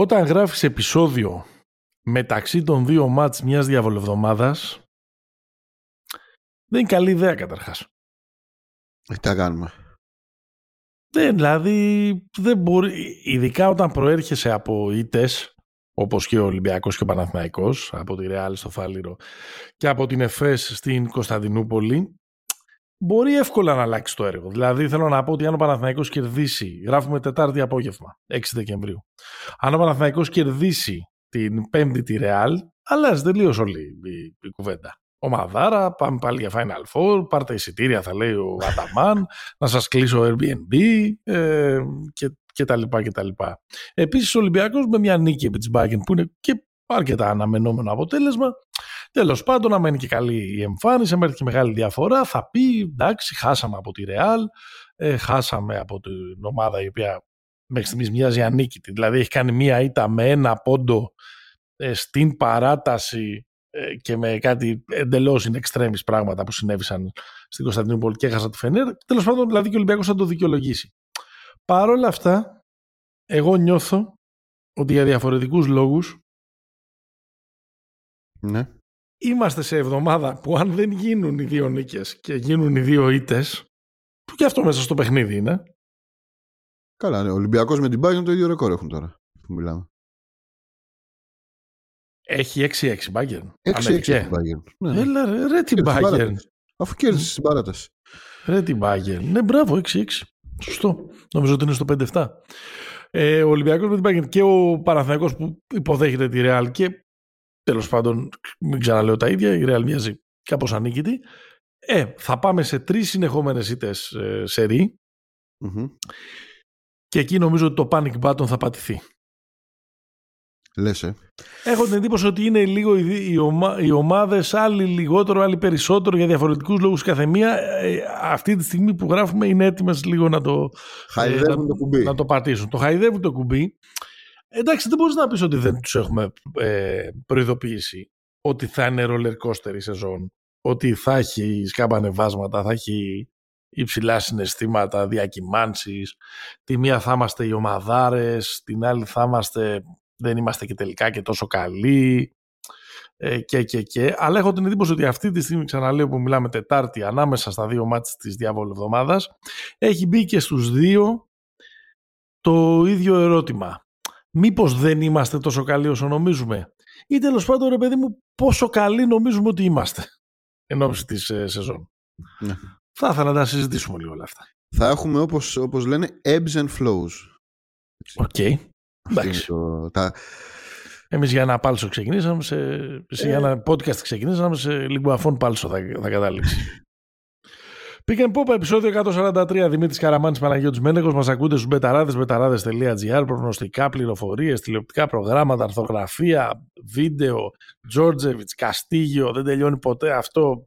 Όταν γράφεις επεισόδιο μεταξύ των δύο μάτς μιας διαβολευδομάδας, δεν είναι καλή ιδέα καταρχάς. Τι κάνουμε. Δεν μπορεί, ειδικά όταν προέρχεσαι από ήττες, όπως και ο Ολυμπιακός και ο Παναθηναϊκός, από τη Ρεάλ στο Φάληρο και από την Εφές στην Κωνσταντινούπολη, μπορεί εύκολα να αλλάξει το έργο. Δηλαδή, θέλω να πω ότι αν ο Παναθηναϊκός κερδίσει, γράφουμε Τετάρτη απόγευμα, 6 Δεκεμβρίου. Αν ο Παναθηναϊκός κερδίσει την Πέμπτη τη Ρεάλ, αλλάζει τελείως όλη η κουβέντα. Ομαδάρα, πάμε πάλι για Final Four, πάρτε εισιτήρια, θα λέει ο Ataman, να σας κλείσω Airbnb και τα λοιπά και τα λοιπά. Επίσης ο Ολυμπιακός με μια νίκη επί της Μπάγερν που είναι και αρκετά αναμενόμενο αποτέλεσμα, τέλος πάντων να μένει και καλή η εμφάνιση, να μένει και μεγάλη διαφορά, θα πει εντάξει, χάσαμε από τη Ρεάλ, χάσαμε από την ομάδα η οποία μέχρι στιγμής μοιάζει ανίκητη, δηλαδή έχει κάνει μια ήττα με ένα πόντο στην παράταση και με κάτι εντελώς in extremis πράγματα που συνέβησαν στην Κωνσταντινούπολη και έχασα τη Φενέρ. Τέλος πάντων, δηλαδή και ο Ολυμπιακός θα το δικαιολογήσει. Παρ' όλα αυτά, εγώ νιώθω ότι για διαφορετικούς λόγους ναι. Είμαστε σε εβδομάδα που αν δεν γίνουν οι δύο νίκες και γίνουν οι δύο ήττες, που και αυτό μέσα στο παιχνίδι είναι. Καλά, ναι. Ο Ολυμπιακός με την Bayern το ίδιο ρεκόρ έχουν τώρα που μιλάμε. Έχει 6-6 Μπάγερν. 6-6 Μπάγερν. Έλα ρε την Μπάγερν. Αφού κέρδισε την παράταση. Ρε την Μπάγερν. Ναι, μπράβο, 6-6. Σωστό. Νομίζω ότι είναι στο 5-7. Ο Ολυμπιακός με την Μπάγερν και ο Παναθηναϊκός που υποδέχεται τη Ρεάλ και τέλος πάντων, μην ξαναλέω τα ίδια, η Ρεάλ μοιάζει κάπως ανίκητη. Θα πάμε σε 3 συνεχόμενες ήττες σερί. Και εκεί νομίζω ότι το panic button θα πατηθεί. Λες, Έχω την εντύπωση ότι είναι λίγο οι ομάδες, άλλοι λιγότερο, άλλοι περισσότερο, για διαφορετικούς λόγους καθεμία. Αυτή τη στιγμή που γράφουμε είναι έτοιμες λίγο να το, να το πατήσουν. Το χαϊδεύουν το κουμπί. Εντάξει, δεν μπορείς να πεις ότι δεν τους έχουμε προειδοποιήσει ότι θα είναι roller coaster η σεζόν, ότι θα έχει σκαμπανεβάσματα, θα έχει υψηλά συναισθήματα, διακυμάνσεις. Τη μία θα είμαστε οι ομαδάρες, την άλλη θα είμαστε... δεν είμαστε και τελικά και τόσο καλοί και. Αλλά έχω την εντύπωση ότι αυτή τη στιγμή, ξαναλέω, που μιλάμε Τετάρτη, ανάμεσα στα δύο μάτς της διάβολης εβδομάδας, έχει μπει και στους δύο το ίδιο ερώτημα. Μήπως δεν είμαστε τόσο καλοί όσο νομίζουμε? Ή τέλος πάντων, ρε παιδί μου, πόσο καλοί νομίζουμε ότι είμαστε εν ώψη της σεζόν. Ναι. Θα ήθελα να τα συζητήσουμε λίγο όλα αυτά. Θα έχουμε, όπως λένε, ebbs and flows. Οκ. Okay. Εμείς για ένα πάλσο ξεκινήσαμε, για ένα podcast ξεκινήσαμε, σε λιγκουαφών πάλσο θα κατάληξει. Pick and Pop, επεισόδιο 143. Δημήτρης Καραμάνης, Παναγιώτης Μένεγος. Μας ακούτε στους Μπεταράδες, μπεταράδες.gr, προγνωστικά, πληροφορίες, τηλεοπτικά προγράμματα, αρθογραφία, βίντεο, Τζόρτζεβιτς, Καστίγιο. Δεν τελειώνει ποτέ αυτό.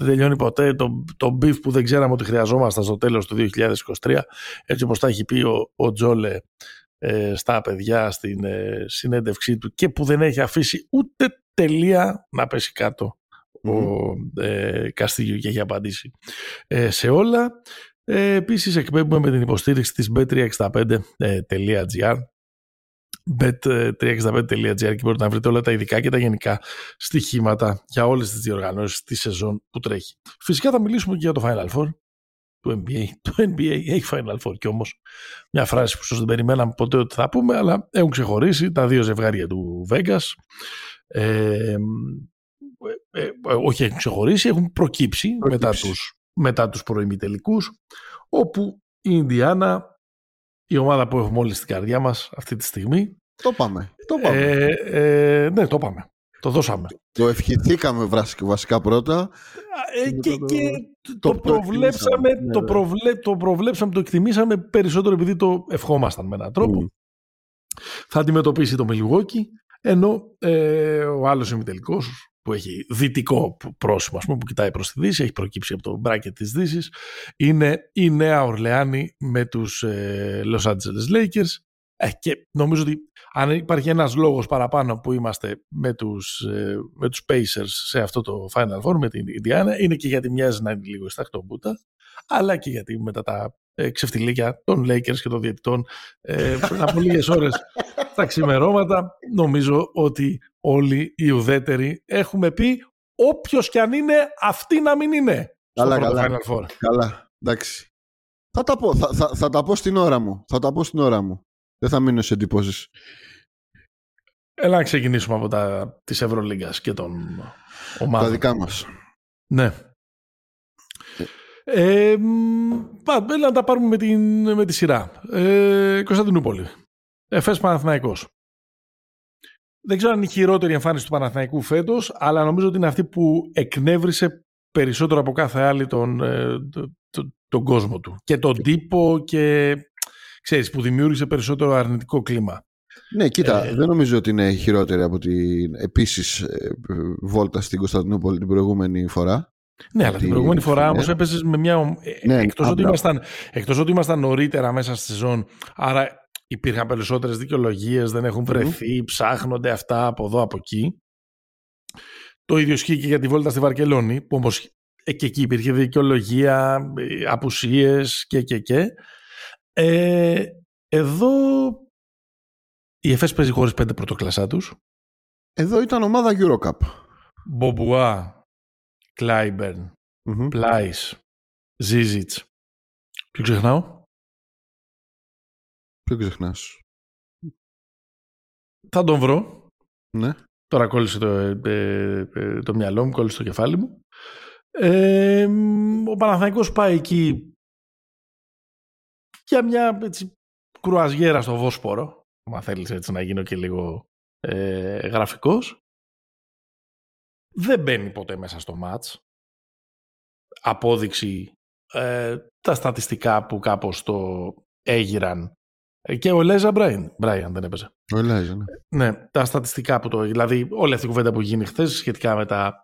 Δεν τελειώνει ποτέ το beef που δεν ξέραμε ότι χρειαζόμασταν στο τέλος του 2023, έτσι όπως τα έχει πει ο Τζόλε στα παιδιά στην συνέντευξή του, και που δεν έχει αφήσει ούτε τελεία να πέσει κάτω ο Καστίγιο, και έχει απαντήσει σε όλα. Επίσης εκπέμπουμε με την υποστήριξη της bet365.gr, bet365.gr, και μπορείτε να βρείτε όλα τα ειδικά και τα γενικά στοιχήματα για όλες τις διοργανώσεις τη σεζόν που τρέχει. Φυσικά θα μιλήσουμε και για το Final Four του NBA. Το NBA έχει Final Four κι όμως, μια φράση που δεν περιμέναμε ποτέ ότι θα πούμε, αλλά έχουν ξεχωρίσει τα δύο ζευγάρια του Vegas. Όχι, έχουν ξεχωρίσει, έχουν προκύψει. Μετά τους προημιτελικούς, όπου η Ινδιάνα, η ομάδα που έχουμε όλοι στην καρδιά μας αυτή τη στιγμή. Το πάμε. Ναι, το πάμε. Το δώσαμε. Το ευχηθήκαμε βασικά πρώτα. Το προβλέψαμε, το εκτιμήσαμε περισσότερο επειδή το ευχόμασταν με έναν τρόπο. Θα αντιμετωπίσει το Μιλγουόκι, ενώ ο άλλος ημιτελικός, που έχει δυτικό πρόσημο, ας πούμε, που κοιτάει προς τη Δύση, έχει προκύψει από το μπράκετ της Δύσης, είναι η Νέα Ορλεάνη με τους Los Angeles Lakers, και νομίζω ότι αν υπάρχει ένας λόγος παραπάνω που είμαστε με τους Pacers σε αυτό το Final Four με την Indiana, είναι και γιατί μοιάζει να είναι λίγο σταχτομπούτα, αλλά και γιατί μετά τα ξεφτιλίκια των Lakers και των διαιτητών πριν από λίγες ώρες τα ξημερώματα. Νομίζω ότι όλοι οι ουδέτεροι έχουμε πει όποιος κι αν είναι, αυτή να μην είναι. Καλά, εντάξει. Θα τα πω στην ώρα μου. Δεν θα μείνω σε εντυπώσεις. Έλα να ξεκινήσουμε από τα της Ευρωλίγκας και των ομάδων. Τα δικά μας. Ναι. Έλα να τα πάρουμε με τη σειρά. Κωνσταντινούπολη. Εφές Παναθηναϊκός. Δεν ξέρω αν είναι η χειρότερη εμφάνιση του Παναθηναϊκού φέτος, αλλά νομίζω ότι είναι αυτή που εκνεύρισε περισσότερο από κάθε άλλη τον κόσμο του. Και τον τύπο και ξέρεις, που δημιούργησε περισσότερο αρνητικό κλίμα. Ναι, κοίτα, δεν νομίζω ότι είναι χειρότερη από την επίσης βόλτα στην Κωνσταντινούπολη την προηγούμενη φορά. Ναι, αλλά την προηγούμενη φορά όμως έπαιζες με μια... Ναι, εκτός ότι ήμασταν νωρίτερα μέσα στη σεζόν, άρα υπήρχαν περισσότερες δικαιολογίες, δεν έχουν βρεθεί, ψάχνονται αυτά από εδώ, από εκεί. Το ίδιο ισχύει και για τη βόλτα στη Βαρκελόνη, που όμως και εκεί υπήρχε δικαιολογία, απουσίες και. Εδώ... Η Εφές παίζει χωρίς 5 πρωτοκλασσά τους. Εδώ ήταν ομάδα Eurocup. Μπομπουά, Κλάιμπερν, Πλάις, Ζίζιτς. Ποιο ξεχνάω? Ποιο ξεχνάς? Θα τον βρω. Ναι. Τώρα κόλλησε το μυαλό μου, κόλλησε το κεφάλι μου. Ο Παναθηναϊκός πάει εκεί για μια έτσι, κρουαζιέρα στο Βόσπορο. Μα θέλεις έτσι να γίνω και λίγο γραφικός. Δεν μπαίνει ποτέ μέσα στο μάτς. Απόδειξη τα στατιστικά που κάπως το έγιραν. Και ο Λέζα Μπράιαν δεν έπαιζε. Ο Λέζα, ναι, τα στατιστικά που το... Δηλαδή όλη αυτή η κουβέντα που γίνει χθες σχετικά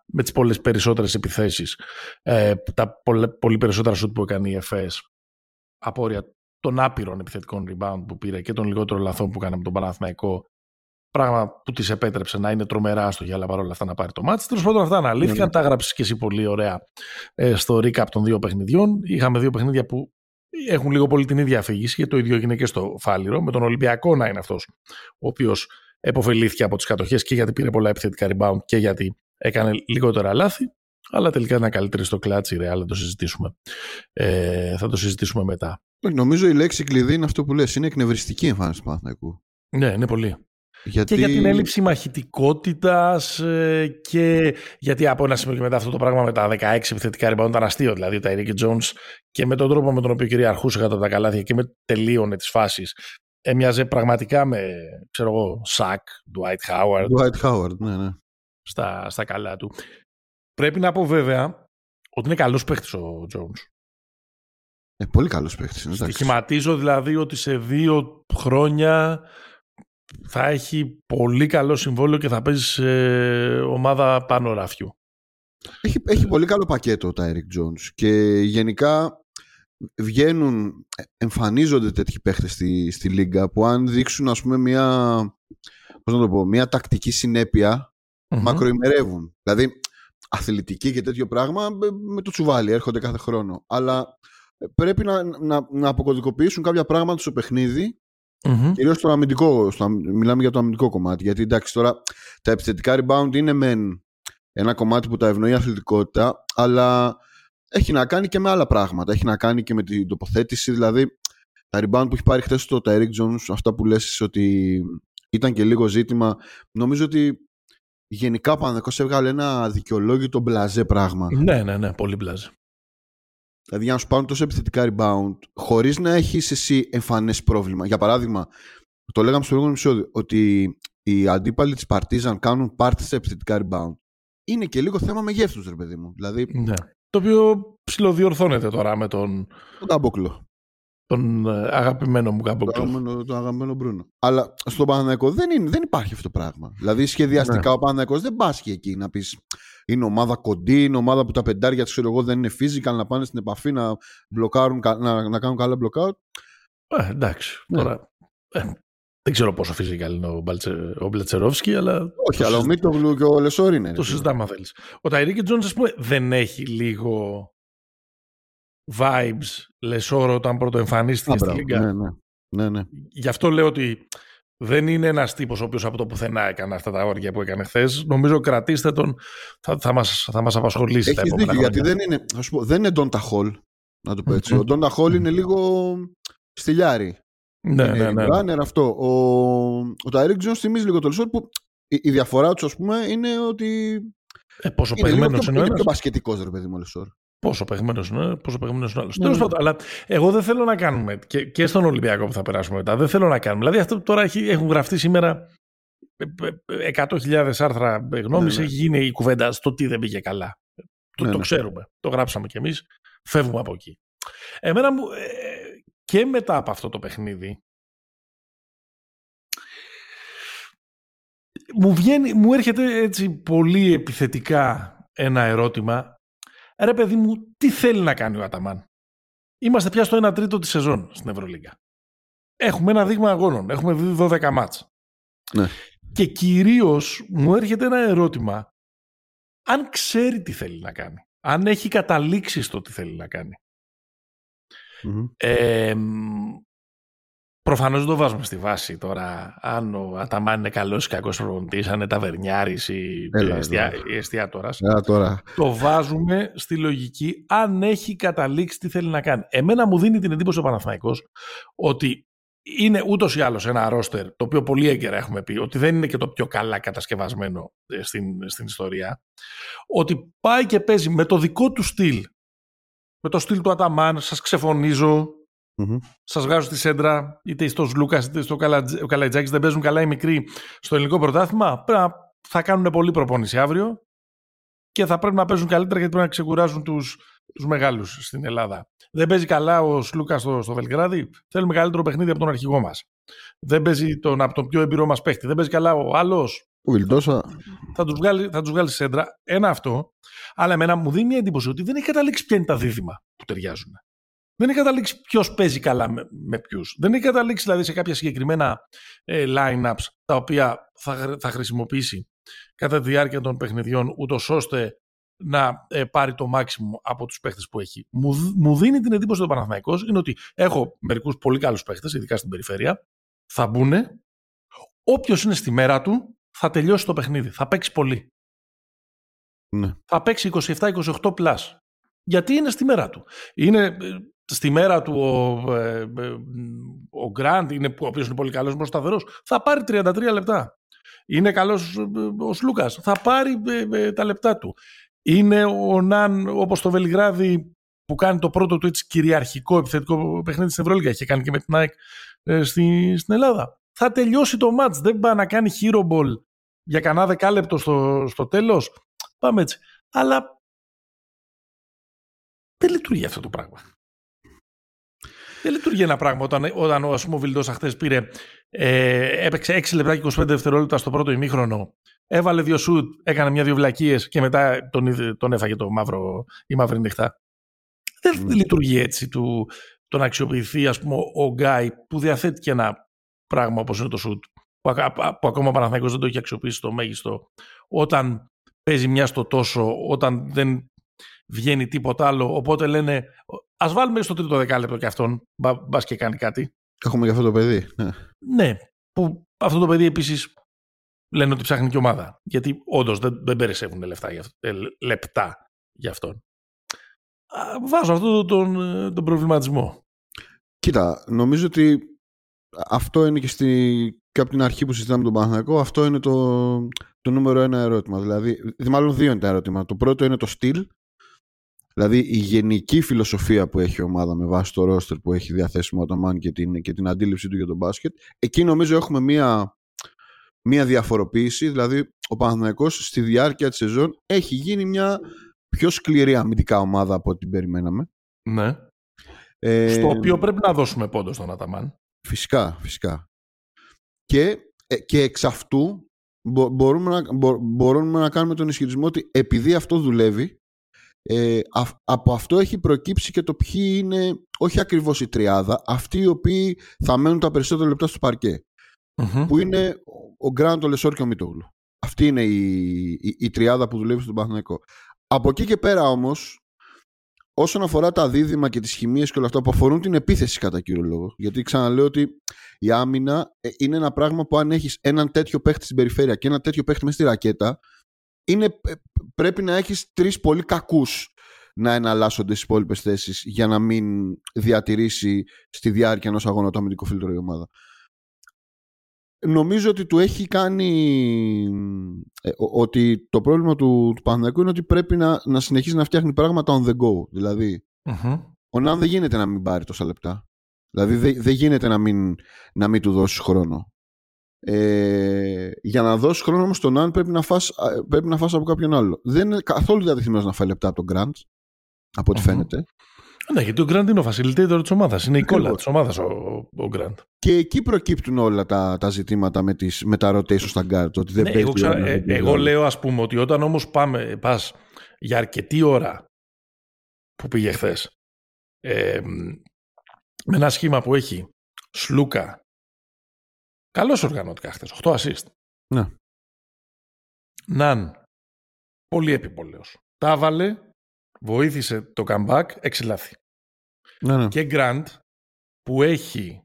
με τις πολλές περισσότερες επιθέσεις, τα πολύ περισσότερα σουτ που έκανε η Εφές, απόρρια των άπειρων επιθετικών rebound που πήρε και των λιγότερων λαθών που έκανε με τον Παναθηναϊκό, πράγμα που της επέτρεψε να είναι τρομερά άστοχη, αλλά παρόλα αυτά να πάρει το μάτς. Τέλος πάντων, αυτά αναλύθηκαν. Τα έγραψες και εσύ πολύ ωραία στο recap των δύο παιχνιδιών. Είχαμε δύο παιχνίδια που έχουν λίγο πολύ την ίδια αφήγηση και το ίδιο έγινε και στο Φάληρο, με τον Ολυμπιακό να είναι αυτός ο οποίος επωφελήθηκε από τις κατοχές και γιατί πήρε πολλά επιθετικά rebound και γιατί έκανε λιγότερα λάθη. Αλλά τελικά ήταν καλύτερη στο κλάτσι, Ρεάλ, να το συζητήσουμε. Θα το συζητήσουμε μετά. Νομίζω η λέξη κλειδί είναι αυτό που λες. Είναι εκνευριστική εμφάνιση του Παναθηναϊκού. Ναι, είναι πολύ. Και για την έλλειψη μαχητικότητας και γιατί από ένα σημείο και μετά αυτό το πράγμα με τα 16 επιθετικά rebound ήταν αστείο. Δηλαδή ο Tyrique Jones και με τον τρόπο με τον οποίο κυριαρχούσε κατά τα καλάθια και με τελείωνε τις φάσεις, έμοιαζε πραγματικά με, ξέρω εγώ, Σακ, Dwight Howard. Dwight Howard, ναι. Στα καλά του. Πρέπει να πω βέβαια ότι είναι καλός παίχτης ο Jones. Πολύ καλός παίχτης. Στοιχηματίζω δηλαδή ότι σε 2 χρόνια θα έχει πολύ καλό συμβόλαιο και θα παίζει σε ομάδα πάνω ραφιού. Έχει πολύ καλό πακέτο ο Tyrique Jones και γενικά εμφανίζονται τέτοιοι παίχτες στη λίγκα που αν δείξουν ας πούμε μια τακτική συνέπεια μακροημερεύουν. Δηλαδή αθλητική και τέτοιο πράγμα με το τσουβάλι έρχονται κάθε χρόνο. Αλλά πρέπει να αποκωδικοποιήσουν κάποια πράγματα στο παιχνίδι, κυρίως στο αμυντικό. Μιλάμε για το αμυντικό κομμάτι. Γιατί εντάξει, τώρα τα επιθετικά rebound είναι μεν ένα κομμάτι που τα ευνοεί η αθλητικότητα, αλλά έχει να κάνει και με άλλα πράγματα. Έχει να κάνει και με την τοποθέτηση. Δηλαδή, τα rebound που έχει πάρει χθες το Tyrique Jones, αυτά που λες ότι ήταν και λίγο ζήτημα, νομίζω ότι. Γενικά ο Παναθηναϊκός έβγαλε ένα δικαιολόγητο μπλαζέ πράγμα. Ναι, πολύ μπλαζέ. Δηλαδή για να σου πάρουν τόσο επιθετικά rebound, χωρίς να έχεις εσύ εμφανές πρόβλημα. Για παράδειγμα, το λέγαμε στο προηγούμενο επεισόδιο, ότι οι αντίπαλοι της Παρτίζαν κάνουν πάρτι σε επιθετικά rebound. Είναι και λίγο θέμα μεγέθους, ρε παιδί μου. Δηλαδή... Ναι. Το οποίο ψιλοδιορθώνεται τώρα με τον Καμπόκλο. Τον αγαπημένο μου Καμπόκλο. Τον αγαπημένο Μπρούνο. Αλλά στον Παναθηναϊκό δεν υπάρχει αυτό το πράγμα. Δηλαδή σχεδιαστικά ο Παναθηναϊκός δεν πάσχει εκεί να πεις είναι ομάδα κοντή, είναι ομάδα που τα πεντάρια ξέρω εγώ δεν είναι physical, να πάνε στην επαφή, να μπλοκάρουν, να κάνουν καλά blockout. Εντάξει. Ναι. Τώρα, δεν ξέρω πόσο physical είναι ο Μπλετσερόφσκι, αλλά. Όχι, αλλά ο Μίτογλου και ο Λεσόρι είναι. Το συζητάμε αν θέλει. Ο Tyrique Jones, α πούμε, δεν έχει λίγο. vibes Λεσόρο όταν πρωτοεμφανίστηκε στην Λίγκα. Ναι. Γι' αυτό λέω ότι δεν είναι ένας τύπος ο οποίος από το πουθενά έκανε αυτά τα όρια που έκανε χθες. Νομίζω κρατήστε τον, θα μας απασχολήσει. Έχεις δίκιο, γιατί δεν είναι Ντόντα Χολ, να το πω έτσι. Ο Ντόντα Χολ είναι λίγο στυλιάρι. Ναι. Αυτό. Ο Tyrique Jones θυμίζει λίγο το Λεσόρ, που η διαφορά τους, ας πούμε, είναι ότι πόσο παιγμένος είναι ο ένας. Είναι πιο μπασκετικός, ρε παιδί μου, ο Λεσόρ. Πόσο παιγμένος είναι, άλλος. Τέλος πάντων, αλλά εγώ δεν θέλω να κάνουμε, και στον Ολυμπιακό που θα περάσουμε μετά, δεν θέλω να κάνουμε. Δηλαδή, αυτό τώρα έχουν γραφτεί σήμερα 100.000 άρθρα γνώμης, έχει γίνει η κουβέντα στο τι δεν πήγε καλά. Το ξέρουμε. Το γράψαμε κι εμείς. Φεύγουμε από εκεί. Εμένα μου. Και μετά από αυτό το παιχνίδι μου έρχεται έτσι πολύ επιθετικά ένα ερώτημα. Ρε παιδί μου, τι θέλει να κάνει ο Ataman? Είμαστε πια στο 1 τρίτο της σεζόν στην Ευρωλίγκα. Έχουμε ένα δείγμα αγώνων. Έχουμε δει 12 μάτς. Ναι. Και κυρίως μου έρχεται ένα ερώτημα αν ξέρει τι θέλει να κάνει. Αν έχει καταλήξει στο τι θέλει να κάνει. Mm-hmm. Προφανώς δεν το βάζουμε στη βάση τώρα αν ο Ataman είναι καλός ή κακός προπονητής, αν είναι ταβερνιάρης ή εστιατόρας. Το βάζουμε στη λογική αν έχει καταλήξει τι θέλει να κάνει. Εμένα μου δίνει την εντύπωση ο Παναθηναϊκός ότι είναι ούτως ή άλλως ένα ρόστερ το οποίο πολύ έγκαιρα έχουμε πει ότι δεν είναι και το πιο καλά κατασκευασμένο στην ιστορία, ότι πάει και παίζει με το δικό του στυλ, με το στυλ του Ataman, σας ξεφωνίζω, σας βγάζω στη σέντρα, είτε στο Λούκας είτε στο Καλατζάκης, δεν παίζουν καλά οι μικροί στο ελληνικό πρωτάθλημα, θα κάνουν πολλή προπόνηση αύριο και θα πρέπει να παίζουν καλύτερα γιατί πρέπει να ξεκουράζουν τους μεγάλους στην Ελλάδα. Δεν παίζει καλά ο Λούκας στο Βελιγράδι, θέλουμε καλύτερο παιχνίδι από τον αρχηγό μας. Δεν παίζει από τον πιο εμπειρό μας παίχτη. Δεν παίζει καλά ο άλλος. Θα τους βγάλει σέντρα. Ένα αυτό. Αλλά εμένα μου δίνει μια εντύπωση ότι δεν έχει καταλήξει ποια είναι τα δίδυμα που ταιριάζουν. Δεν έχει καταλήξει ποιος παίζει καλά με ποιους. Δεν έχει καταλήξει δηλαδή σε κάποια συγκεκριμένα line-ups τα οποία θα χρησιμοποιήσει κατά τη διάρκεια των παιχνιδιών, ούτως ώστε να πάρει το maximum από τους παίχτες που έχει. Μου δίνει την εντύπωση ότι ο Παναθηναϊκός είναι ότι έχω μερικούς πολύ καλούς παίχτες, ειδικά στην περιφέρεια. Θα μπουν. Όποιος είναι στη μέρα του θα τελειώσει το παιχνίδι. Θα παίξει πολύ. Ναι. Θα παίξει 27-28 πλάς. Γιατί είναι στη μέρα του. Είναι στη μέρα του ο Γκραντ, ο οποίος είναι πολύ καλός μπροσταθερός. Θα πάρει 33 λεπτά. Είναι καλός ο Σλούκας. Θα πάρει τα λεπτά του. Είναι ο Ναν, όπως το Βελιγράδι, που κάνει το πρώτο του έτσι κυριαρχικό επιθετικό παιχνίδι στην Ευρωλίγκα. Είχε κάνει και με την ΑΕΚ στην Ελλάδα. Θα τελειώσει το μάτς. Δεν πάει να κάνει hero ball για κανένα δεκάλεπτο στο τέλος. Πάμε έτσι. Αλλά δεν λειτουργεί αυτό το πράγμα. Δεν λειτουργεί ένα πράγμα όταν ο Βιλντόσα χθες έπαιξε 6 λεπτά και 25 δευτερόλεπτα στο πρώτο ημίχρονο. Έβαλε 2 σουτ, έκανε 1-2 βλακίες και μετά τον έφαγε η μαύρη νύχτα. Δεν λειτουργεί έτσι το να αξιοποιηθεί ο Γκάι που διαθέτει και ένα πράγμα όπως είναι το σουτ, που ακόμα ο Παναθηναϊκός δεν το έχει αξιοποιήσει στο μέγιστο. Όταν παίζει μια στο τόσο, όταν δεν βγαίνει τίποτα άλλο, οπότε λένε ας βάλουμε στο τρίτο δεκάλεπτο και αυτόν, μπας και κάνει κάτι. Έχουμε και αυτό το παιδί. Ναι, που αυτό το παιδί επίσης λένε ότι ψάχνει και ομάδα, γιατί όντως δεν περισσεύουν λεπτά για αυτόν. Βάζω αυτόν τον προβληματισμό. Κοίτα, νομίζω ότι αυτό είναι και από την αρχή που συζητάμε τον Παναθηναϊκό, αυτό είναι το νούμερο ένα ερώτημα. Δηλαδή, μάλλον δύο είναι τα ερώτημα. Το πρώτο είναι το στυλ, δηλαδή η γενική φιλοσοφία που έχει η ομάδα με βάση το ρόστερ που έχει διαθέσιμο ο Ataman και την αντίληψή του για τον μπάσκετ. Εκεί νομίζω έχουμε μία διαφοροποίηση. Δηλαδή, ο Παναθηναϊκός στη διάρκεια της σεζόν έχει γίνει μια πιο σκληρή αμυντικά ομάδα από ό,τι περιμέναμε. Ναι. Στο οποίο πρέπει να δώσουμε πόντο στον Ataman. Φυσικά. Και εξ αυτού μπορούμε να κάνουμε τον ισχυρισμό ότι επειδή αυτό δουλεύει, από αυτό έχει προκύψει και το ποιοι είναι, όχι ακριβώς η τριάδα, αυτοί οι οποίοι θα μένουν τα περισσότερα λεπτά στο παρκέ. Mm-hmm. Που είναι ο Γκραντ, ο Λεσόρ και ο Μίτογλου. Αυτή είναι η τριάδα που δουλεύει στον Παναθηναϊκό. Από εκεί και πέρα όμως, όσον αφορά τα δίδυμα και τις χημίες και όλα αυτά που αφορούν την επίθεση κατά κύριο λόγο. Γιατί ξαναλέω ότι η άμυνα είναι ένα πράγμα που αν έχεις έναν τέτοιο παίχτη στην περιφέρεια και ένα τέτοιο παίχτη μέσα στη ρακέτα, πρέπει να έχεις τρεις πολύ κακούς να εναλλάσσονται στις υπόλοιπες θέσεις για να μην διατηρήσει στη διάρκεια ενός αγώνα το αμυντικό φίλτρο η ομάδα. Νομίζω ότι του έχει κάνει ότι το πρόβλημα του Παναθηναϊκού είναι ότι πρέπει να συνεχίσει να φτιάχνει πράγματα on the go. Δηλαδή, ο Ναν δεν γίνεται να μην πάρει τόσα λεπτά. Δηλαδή, δεν γίνεται να μην του δώσεις χρόνο. Για να δώσεις χρόνο όμως στον Ναν πρέπει να φας από κάποιον άλλο. Δεν είναι καθόλου διατεθειμένος να φάει λεπτά από τον Grant, από ό,τι φαίνεται. Ναι, γιατί ο Γκραντ είναι ο facilitator της ομάδας. Είναι η κόλλα της ομάδας ο Γκραντ. Και εκεί προκύπτουν όλα τα ζητήματα με τα rotation στα guard. Ότι δεν παίζει εγώ λέω, ας πούμε, ότι όταν όμως πας για αρκετή ώρα που πήγε χθες με ένα σχήμα που έχει Σλούκα, καλός οργανωτικά χθες, 8 assist. Ναι. Ναν, πολύ επιπολέος. Τα βάλε, βοήθησε το comeback, 6 λάθη. Ναι. Και Grant που έχει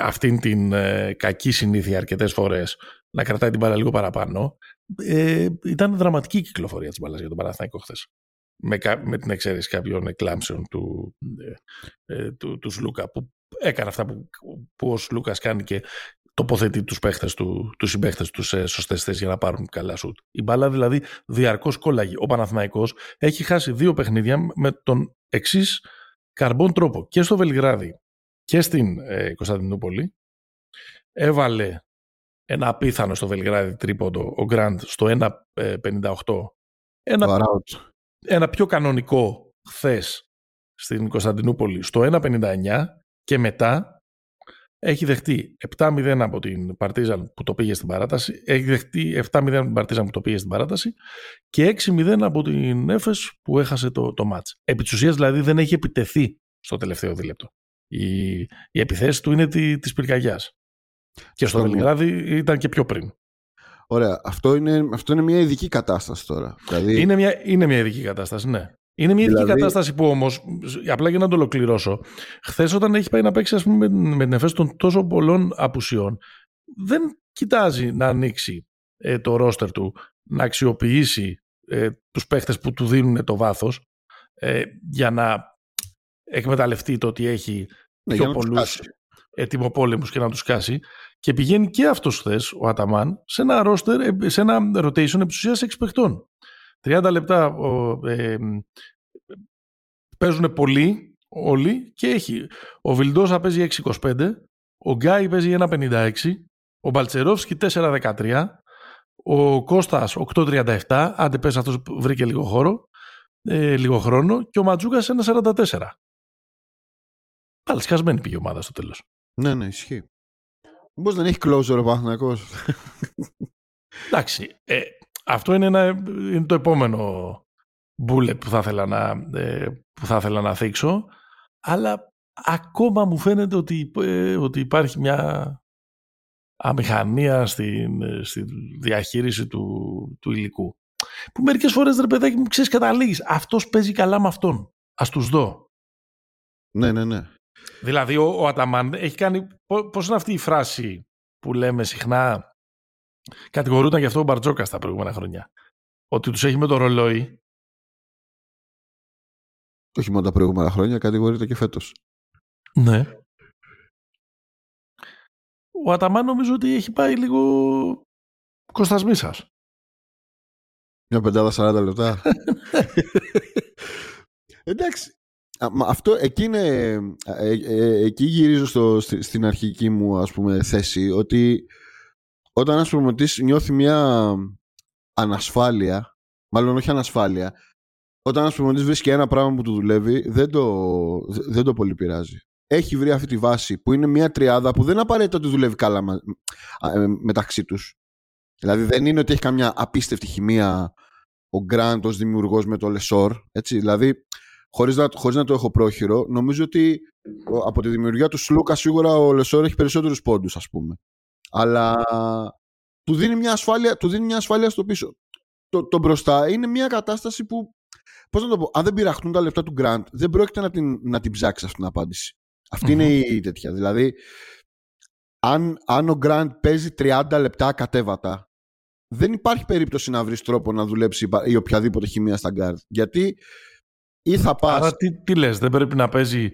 αυτήν την κακή συνήθεια αρκετές φορές να κρατάει την μπάλα λίγο παραπάνω, ήταν δραματική η κυκλοφορία της μπάλας για τον Παναθηναϊκό χθες. Με την εξαίρεση κάποιων εκλάμψεων του Σλούκα, που έκανε αυτά που ο Σλούκας κάνει και τοποθετεί τους συμπαίχτες τους σε σωστές θέσεις για να πάρουν καλά σουτ. Η μπάλα δηλαδή διαρκώς κόλλαγε. Ο Παναθηναϊκός έχει χάσει 2 παιχνίδια με τον εξής καρμπόν τρόπο. Και στο Βελιγράδι και στην Κωνσταντινούπολη έβαλε ένα απίθανο στο Βελιγράδι τρίποντο ο Γκραντ στο 1.58. Ένα πιο κανονικό χθες στην Κωνσταντινούπολη στο 1.59 και μετά έχει δεχτεί 7-0 από την Παρτίζαν που το πήγε στην παράταση, και 6-0 από την Εφές που έχασε το μάτς. Επί της ουσίας δηλαδή δεν έχει επιτεθεί στο τελευταίο δίλεπτο. Η επιθέση του είναι της πυρκαγιάς. Και στο Βελιγράδι ήταν και πιο πριν. Ωραία. Αυτό είναι μια ειδική κατάσταση τώρα. Δηλαδή... Είναι μια ειδική κατάσταση, ναι. Είναι μια ειδική κατάσταση που όμως, απλά για να το ολοκληρώσω, χθες όταν έχει πάει να παίξει, ας πούμε, με την Εφές των τόσο πολλών απουσιών, δεν κοιτάζει να ανοίξει το ρόστερ του, να αξιοποιήσει τους παίχτες που του δίνουν το βάθος για να εκμεταλλευτεί το ότι έχει πιο πολλούς ετοιμοπόλεμους και να τους κάσει. Και πηγαίνει και αυτός χθες, ο Ataman, σε ένα rotation επισουσίας 6 παιχτών. 30 λεπτά παίζουν πολλοί όλοι και έχει. Ο Βιλντόσα παίζει 6.25, ο Γκάι παίζει 1.56, ο Μπαλτσερόφσκι 4.13, ο Κώστας 8.37, άντε πες αυτός βρήκε λίγο χώρο, λίγο χρόνο, και ο Ματζούκας 1.44. Πάλι σκασμένη πήγε η ομάδα στο τέλος. Ναι, ναι, ισχύει. Μήπως δεν έχει closer ο Παναθηναϊκός. Εντάξει, αυτό είναι το επόμενο bullet που θα ήθελα να θίξω, αλλά ακόμα μου φαίνεται ότι υπάρχει μια αμηχανία στη διαχείριση του υλικού. Που μερικές φορές, ρε παιδάκι μου, ξέρεις, καταλήγεις. Αυτός παίζει καλά με αυτόν. Ας τους δω. Ναι, ναι, ναι. Δηλαδή ο Ataman έχει κάνει... Πώς είναι αυτή η φράση που λέμε συχνά... Κατηγορούνταν γι' αυτό ο Μπαρτζόκας τα προηγούμενα χρόνια. Ότι τους έχει με το ρολόι. Όχι μόνο τα προηγούμενα χρόνια, κατηγορείται και φέτος. Ναι. Ο Ataman νομίζω ότι έχει πάει λίγο Κώστας Μίσας. Μια 50-40 λεπτά. Εντάξει. Αυτό εκεί είναι. Εκεί γυρίζω στην αρχική μου, ας πούμε, θέση, ότι όταν ένας προπονητής νιώθει μια ανασφάλεια, μάλλον όχι ανασφάλεια, όταν ένας προπονητής βρίσκει ένα πράγμα που του δουλεύει, δεν το πολύ πειράζει. Έχει βρει αυτή τη βάση που είναι μια τριάδα που δεν απαραίτητα ότι δουλεύει καλά μεταξύ τους. Δηλαδή δεν είναι ότι έχει καμιά απίστευτη χημεία ο Γκραντ ως δημιουργός με το Λεσόρ, έτσι, δηλαδή... Χωρίς να το έχω πρόχειρο, νομίζω ότι από τη δημιουργία του Σλούκα σίγουρα ο Λεσόρ έχει περισσότερους πόντους, ας πούμε. Αλλά του δίνει μια ασφάλεια στο πίσω. Το μπροστά είναι μια κατάσταση που Πώς να το πω, αν δεν πειραχτούν τα λεπτά του Grant, δεν πρόκειται να την ψάξει αυτή την απάντηση. Αυτή mm-hmm. είναι η τέτοια. Δηλαδή, αν ο Grant παίζει 30 λεπτά κατέβατα, δεν υπάρχει περίπτωση να βρεις τρόπο να δουλέψει η οποιαδήποτε χημεία στα guard. Γιατί ή θα πας. Άρα τι λες, δεν πρέπει να παίζει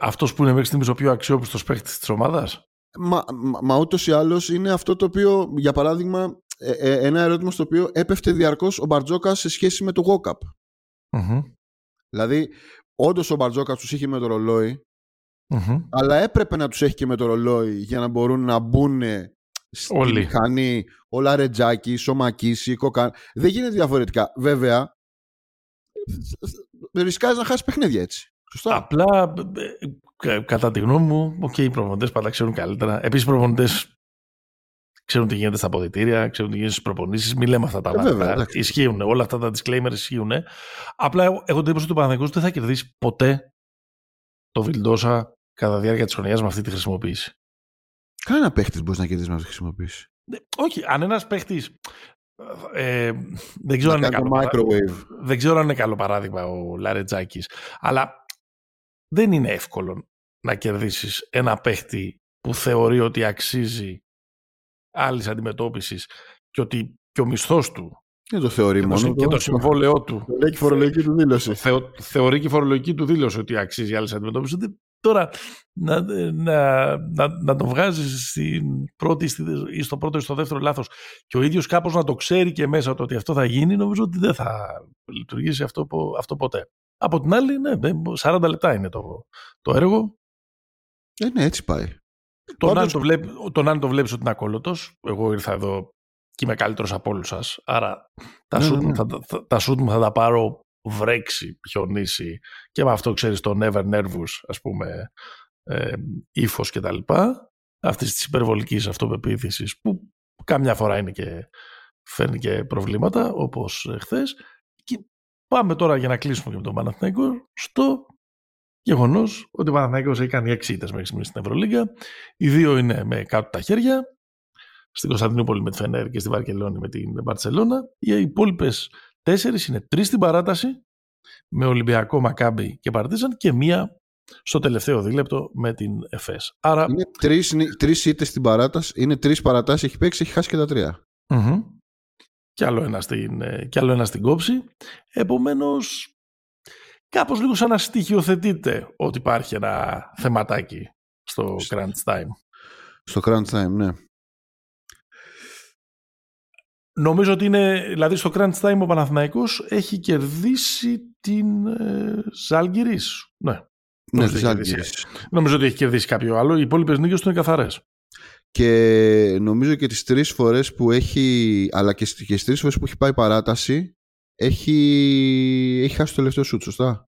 αυτός που είναι μέχρι στιγμής ο πιο αξιόπιστος παίκτης της ομάδας. Μα ούτως ή άλλως είναι αυτό το οποίο, για παράδειγμα, ένα ερώτημα στο οποίο έπεφτε διαρκώς ο Μπαρτζόκας σε σχέση με το walk-up. Mm-hmm. Δηλαδή, όντως ο Μπαρτζόκας τους είχε με το ρολόι, mm-hmm. αλλά έπρεπε να τους έχει και με το ρολόι για να μπορούν να μπουν στη μηχανή, ο Λαρετζάκη, Σωμακίση, Κοκάν. Δεν γίνεται διαφορετικά. Βέβαια, ρισκάζει να χάσει παιχνίδια έτσι. Σωστά. Απλά, κατά τη γνώμη μου, οι προπονητές πάντα ξέρουν καλύτερα. Επίσης, οι προπονητές ξέρουν τι γίνεται στα αποδυτήρια, ξέρουν τι γίνεται στις προπονήσεις. Μην λέμε αυτά τα πράγματα. Ισχύουν. Όλα αυτά τα disclaimers ισχύουν. Απλά, έχω την εντύπωση ότι ο Παναθηναϊκός δεν θα κερδίσει ποτέ το Βιλντόσα κατά τη διάρκεια της χρονιάς με αυτή τη χρησιμοποίηση. Κανένα παίχτης μπορεί να κερδίσει με αυτή τη χρησιμοποίηση. Όχι. Αν ένας παίχτης. Δεν ξέρω αν είναι καλό παράδειγμα ο Λαρετζάκης, αλλά δεν είναι εύκολο να κερδίσεις ένα παίχτη που θεωρεί ότι αξίζει άλλης αντιμετώπισης και ότι και ο μισθός του και το θεωρεί και μόνο και το συμβόλαιό του θεωρεί και η φορολογική του δήλωση ότι αξίζει άλλης αντιμετώπισης. Τώρα να τον βγάζεις στην πρώτη, ή στο πρώτο ή στο δεύτερο λάθος και ο ίδιος κάπως να το ξέρει και μέσα το ότι αυτό θα γίνει, νομίζω ότι δεν θα λειτουργήσει αυτό ποτέ. Από την άλλη, ναι, 40 λεπτά είναι το έργο. Ναι, έτσι πάει. Τον αν το βλέπεις ότι είναι ακόλωτος, εγώ ήρθα εδώ και είμαι καλύτερος από όλους σας, άρα τα σούτ μου θα τα πάρω βρέξει, χιονίσει και με αυτό ξέρεις το never nervous ας πούμε ύφος και τα λοιπά αυτής της υπερβολικής αυτοπεποίθησης που καμιά φορά είναι και φέρνει και προβλήματα όπως χθες. Και πάμε τώρα για να κλείσουμε και με τον Παναθηναϊκό στο γεγονός ότι ο Παναθηναϊκός έχει κάνει 6 ήττες μέχρι στιγμή στην Ευρωλίγκα. Οι δύο είναι με κάτω τα χέρια, στην Κωνσταντινούπολη με τη Φενέρ και στη Βαρκελόνη με την Μπαρσελόνα. Οι υπόλοιπες 4 είναι 3 στην παράταση με Ολυμπιακό, Μακάμπι και Παρτίζαν και 1 στο τελευταίο δίλεπτο με την Εφές. Άρα... Είναι 3 ήττες στην παράταση, είναι 3 παρατάσεις, έχει παίξει, έχει χάσει και τα 3. Mm-hmm. Και άλλο ένα στην κόψη. Επομένως, κάπως λίγο σαν να στοιχειοθετείται ότι υπάρχει ένα θεματάκι στο crunch time. Στο crunch time, ναι. Νομίζω ότι είναι, δηλαδή στο crunch time ο Παναθηναϊκός έχει κερδίσει την Ζάλγκιρις. Ναι, τη Ζάλγκιρις. Νομίζω ότι έχει κερδίσει κάποιο άλλο. Οι υπόλοιπες νίκες του είναι καθαρές. Και νομίζω και τις 3 φορές που έχει, αλλά και στις 3 φορές που έχει πάει παράταση, έχει χάσει το τελευταίο σουτ, σωστά.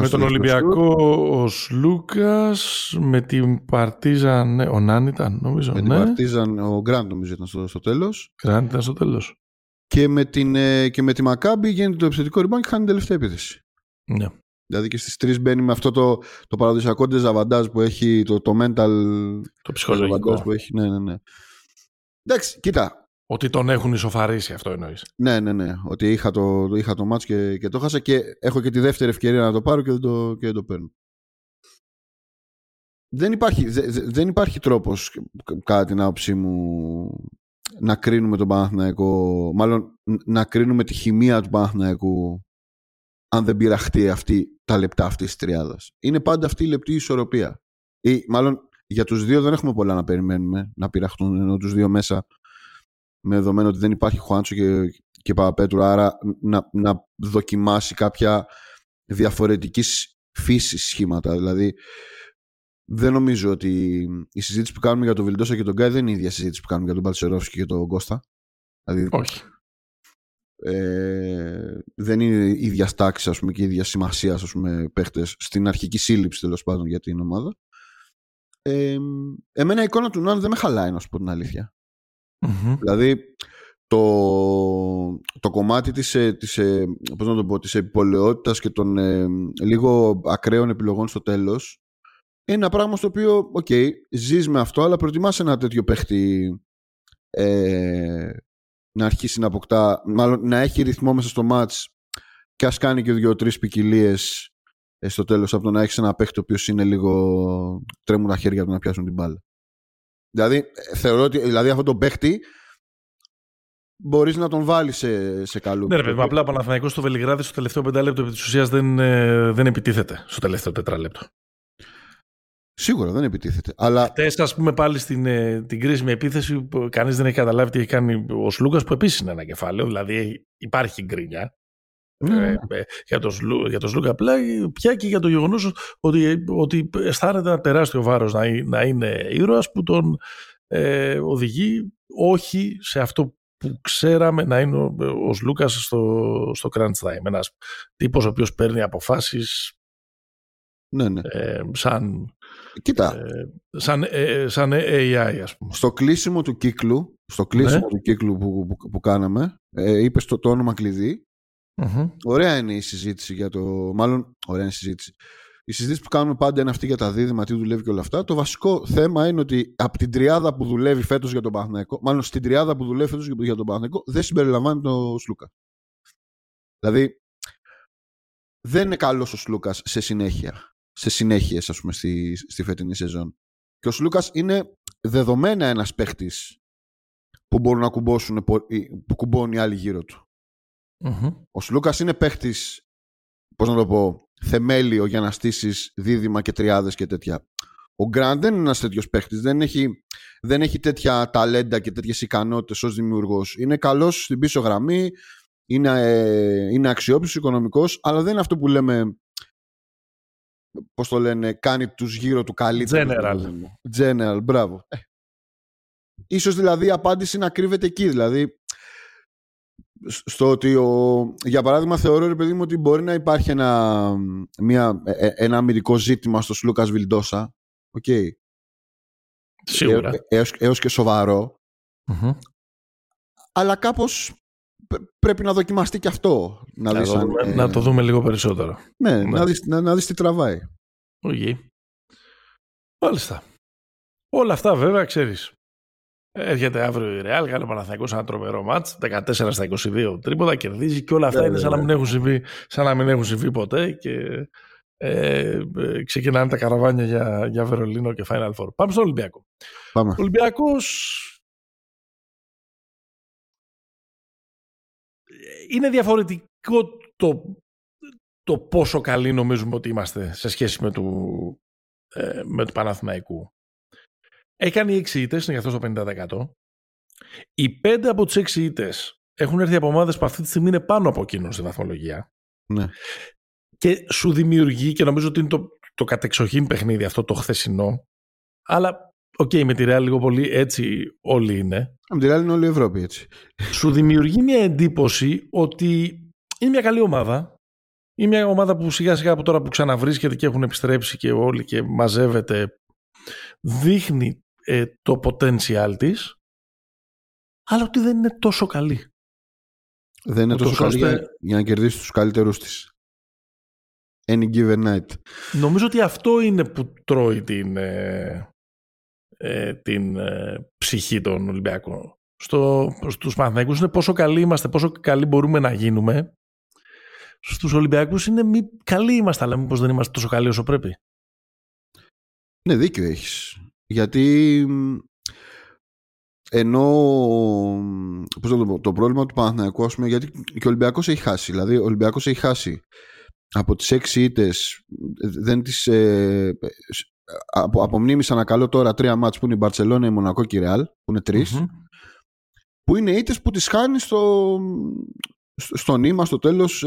Με τον Ολυμπιακό ο Σλούκας, με την Παρτίζαν ο Νάν ήταν, νομίζω. Με την Παρτίζαν ο Γκραντ, νομίζω ήταν στο τέλος. Γκραντ ήταν στο τέλος. Και με τη Μακάμπι γίνεται το επιθετικό ριμπάν και χάνει την τελευταία επίθεση. Ναι. Δηλαδή και στις 3 μπαίνει με αυτό το παραδοσιακό ντεζαβαντάζ που έχει, το mental. Το ψυχολογικό που έχει. Ναι. Εντάξει, κοίτα. Ότι τον έχουν ισοφαρίσει, αυτό εννοείς. Ναι. Ότι είχα το μάτς και το χάσα και έχω και τη δεύτερη ευκαιρία να το πάρω και δεν το παίρνω. Δεν υπάρχει τρόπος, κατά την άποψή μου, να κρίνουμε τον Παναθηναϊκό, μάλλον να κρίνουμε τη χημεία του Παναθηναϊκού, αν δεν πειραχτεί τα λεπτά αυτής της τριάδας. Είναι πάντα αυτή η λεπτή ισορροπία. Ή μάλλον για τους δύο δεν έχουμε πολλά να περιμένουμε να πειραχτούν, ενώ τους δύο μέσα. Με δεδομένο ότι δεν υπάρχει Χουάντσο και Παπαπέτρου, άρα να δοκιμάσει κάποια διαφορετική φύση σχήματα. Δηλαδή, δεν νομίζω ότι η συζήτηση που κάνουμε για τον Βιλντόσα και τον Γκάι δεν είναι η ίδια συζήτηση που κάνουμε για τον Παλτσερόφσκι και τον Κώστα. Δηλαδή, όχι. Δεν είναι η ίδια τάξη, ας πούμε, και η ίδια σημασία, ας πούμε, παίχτες στην αρχική σύλληψη, τέλος πάντων, για την ομάδα. Εμένα η εικόνα του Νάν δεν με χαλάει, να σου πω την αλήθεια. Mm-hmm. Δηλαδή το κομμάτι της επιπολαιότητας και των λίγο ακραίων επιλογών στο τέλος είναι ένα πράγμα στο οποίο ζεις με αυτό, αλλά προτιμάς ένα τέτοιο παίχτη να αρχίσει να αποκτά, μάλλον να έχει ρυθμό μέσα στο μάτς και ας κάνει και 2-3 ποικιλίες στο τέλος, από το να έχεις ένα παίχτη ο οποίος είναι λίγο τρέμουν τα χέρια του να πιάσουν την μπάλα. Δηλαδή, θεωρώ ότι δηλαδή, αυτόν τον παίχτη μπορείς να τον βάλεις σε καλού. Ναι, ρε παιδί, απλά ο Παναθηναϊκός στο Βελιγράδι στο τελευταίο 5 λεπτό επί της ουσίας δεν επιτίθεται στο τελευταίο 4 λεπτό. Σίγουρα δεν επιτίθεται. Αλλά... Χτες, ας πούμε, πάλι στην κρίσιμη επίθεση, κανείς δεν έχει καταλάβει τι έχει κάνει ο Σλούκας, που επίσης είναι ένα κεφάλαιο. Δηλαδή υπάρχει γκρίνια για τον Σλούκα, απλά πια και για το γεγονός ότι αισθάνεται ένα τεράστιο βάρος να είναι ήρωας που τον οδηγεί όχι σε αυτό που ξέραμε να είναι ο Σλούκας στο crunch time. Ένας τύπος ο οποίος παίρνει αποφάσεις. Ναι, ναι. Σαν AI, ας πούμε. Στο κλείσιμο του κύκλου, που κάναμε, είπες το όνομα κλειδί. Mm-hmm. Ωραία είναι η συζήτηση για το. Μάλλον, ωραία είναι η συζήτηση. Η συζήτηση που κάνουμε πάντα είναι αυτή για τα δίδυμα, τι δουλεύει και όλα αυτά. Το βασικό θέμα είναι ότι από την τριάδα που δουλεύει φέτος για τον Παναθηναϊκό, μάλλον στην τριάδα που δουλεύει φέτος για τον Παναθηναϊκό, δεν συμπεριλαμβάνει τον Σλούκα. Δηλαδή, δεν είναι καλός ο Σλούκας σε συνέχεια. Σε συνέχειες, ας πούμε, στη φετινή σεζόν. Και ο Σλούκας είναι δεδομένα ένας παίχτης που μπορούν να κουμπώσουν, που κουμπώνει οι άλλοι γύρω του. Mm-hmm. Ο Σλούκας είναι παίχτης, πώς να το πω, θεμέλιο για να στήσεις δίδυμα και τριάδες και τέτοια. Ο Γκραντ δεν είναι ένας τέτοιος παίχτης. Δεν έχει τέτοια ταλέντα και τέτοιες ικανότητες ως δημιουργός. Είναι καλός στην πίσω γραμμή, είναι αξιόπιστος, οικονομικός, αλλά δεν είναι αυτό που λέμε. Πώς το λένε, κάνει τους γύρω του καλύτερου. General, μπράβο. Ίσως δηλαδή η απάντηση να κρύβεται εκεί. Δηλαδή, στο ότι, για παράδειγμα, θεωρώ, ρε παιδί μου, ότι μπορεί να υπάρχει ένα αμυντικό ζήτημα στο Σλούκας Βιλντόσα. Okay. Σίγουρα. Έως και σοβαρό. Mm-hmm. Αλλά κάπως πρέπει να δοκιμαστεί και αυτό. Να το δούμε λίγο περισσότερο. Ναι, να δεις τι τραβάει. Okay. Μάλιστα. Όλα αυτά βέβαια ξέρεις. Έρχεται αύριο η Ρεάλ, κάνει Παναθηναϊκός ένα τρομερό μάτς, 14-22 τρίποτα, κερδίζει και όλα αυτά είναι σαν να μην έχουν συμβεί, ποτέ και ξεκινάνε τα καραβάνια για Βερολίνο και Final Four. Πάμε στο Ολυμπιακό. Πάμε. Ολυμπιακός είναι διαφορετικό το πόσο καλοί νομίζουμε ότι είμαστε σε σχέση με του Παναθηναϊκού. Έκανε 6 ήττες, είναι γι' αυτό το 50%. Οι 5 από τις 6 ήττες έχουν έρθει από ομάδες που αυτή τη στιγμή είναι πάνω από εκείνον στη βαθμολογία. Ναι. Και σου δημιουργεί, και νομίζω ότι είναι το κατεξοχήν παιχνίδι αυτό το χθεσινό, αλλά... Οκ, με τη Real λίγο πολύ έτσι όλοι είναι. Με τη Real είναι όλη η Ευρώπη έτσι. Σου δημιουργεί μια εντύπωση ότι είναι μια καλή ομάδα. Είναι μια ομάδα που σιγά σιγά από τώρα που ξαναβρίσκεται και έχουν επιστρέψει και όλοι και μαζεύεται, δείχνει το potential της, αλλά ότι δεν είναι τόσο καλή. Δεν είναι τόσο καλή για να κερδίσει τους καλύτερους της. Any given night. Νομίζω ότι αυτό είναι που τρώει την ψυχή των Ολυμπιακών. Στους Παναθηναϊκούς είναι πόσο καλοί είμαστε, πόσο καλοί μπορούμε να γίνουμε. Στους Ολυμπιακούς είναι μη καλοί είμαστε, αλλά μήπως δεν είμαστε τόσο καλοί όσο πρέπει. Ναι, δίκιο έχεις. Γιατί ενώ πώς θα το πω, το πρόβλημα του Παναθηναϊκού, ας πούμε, γιατί και ο Ολυμπιακός έχει χάσει. Δηλαδή ο Ολυμπιακός έχει χάσει από τις 6 ήττες, δεν τις... Από μνήμη ανακαλώ τώρα 3 μάτς που είναι η Μπαρσελόνα, η Μονακό και η Ρεάλ, που είναι 3, mm-hmm. που είναι ήττες που τις χάνει στο νήμα, στο τέλος.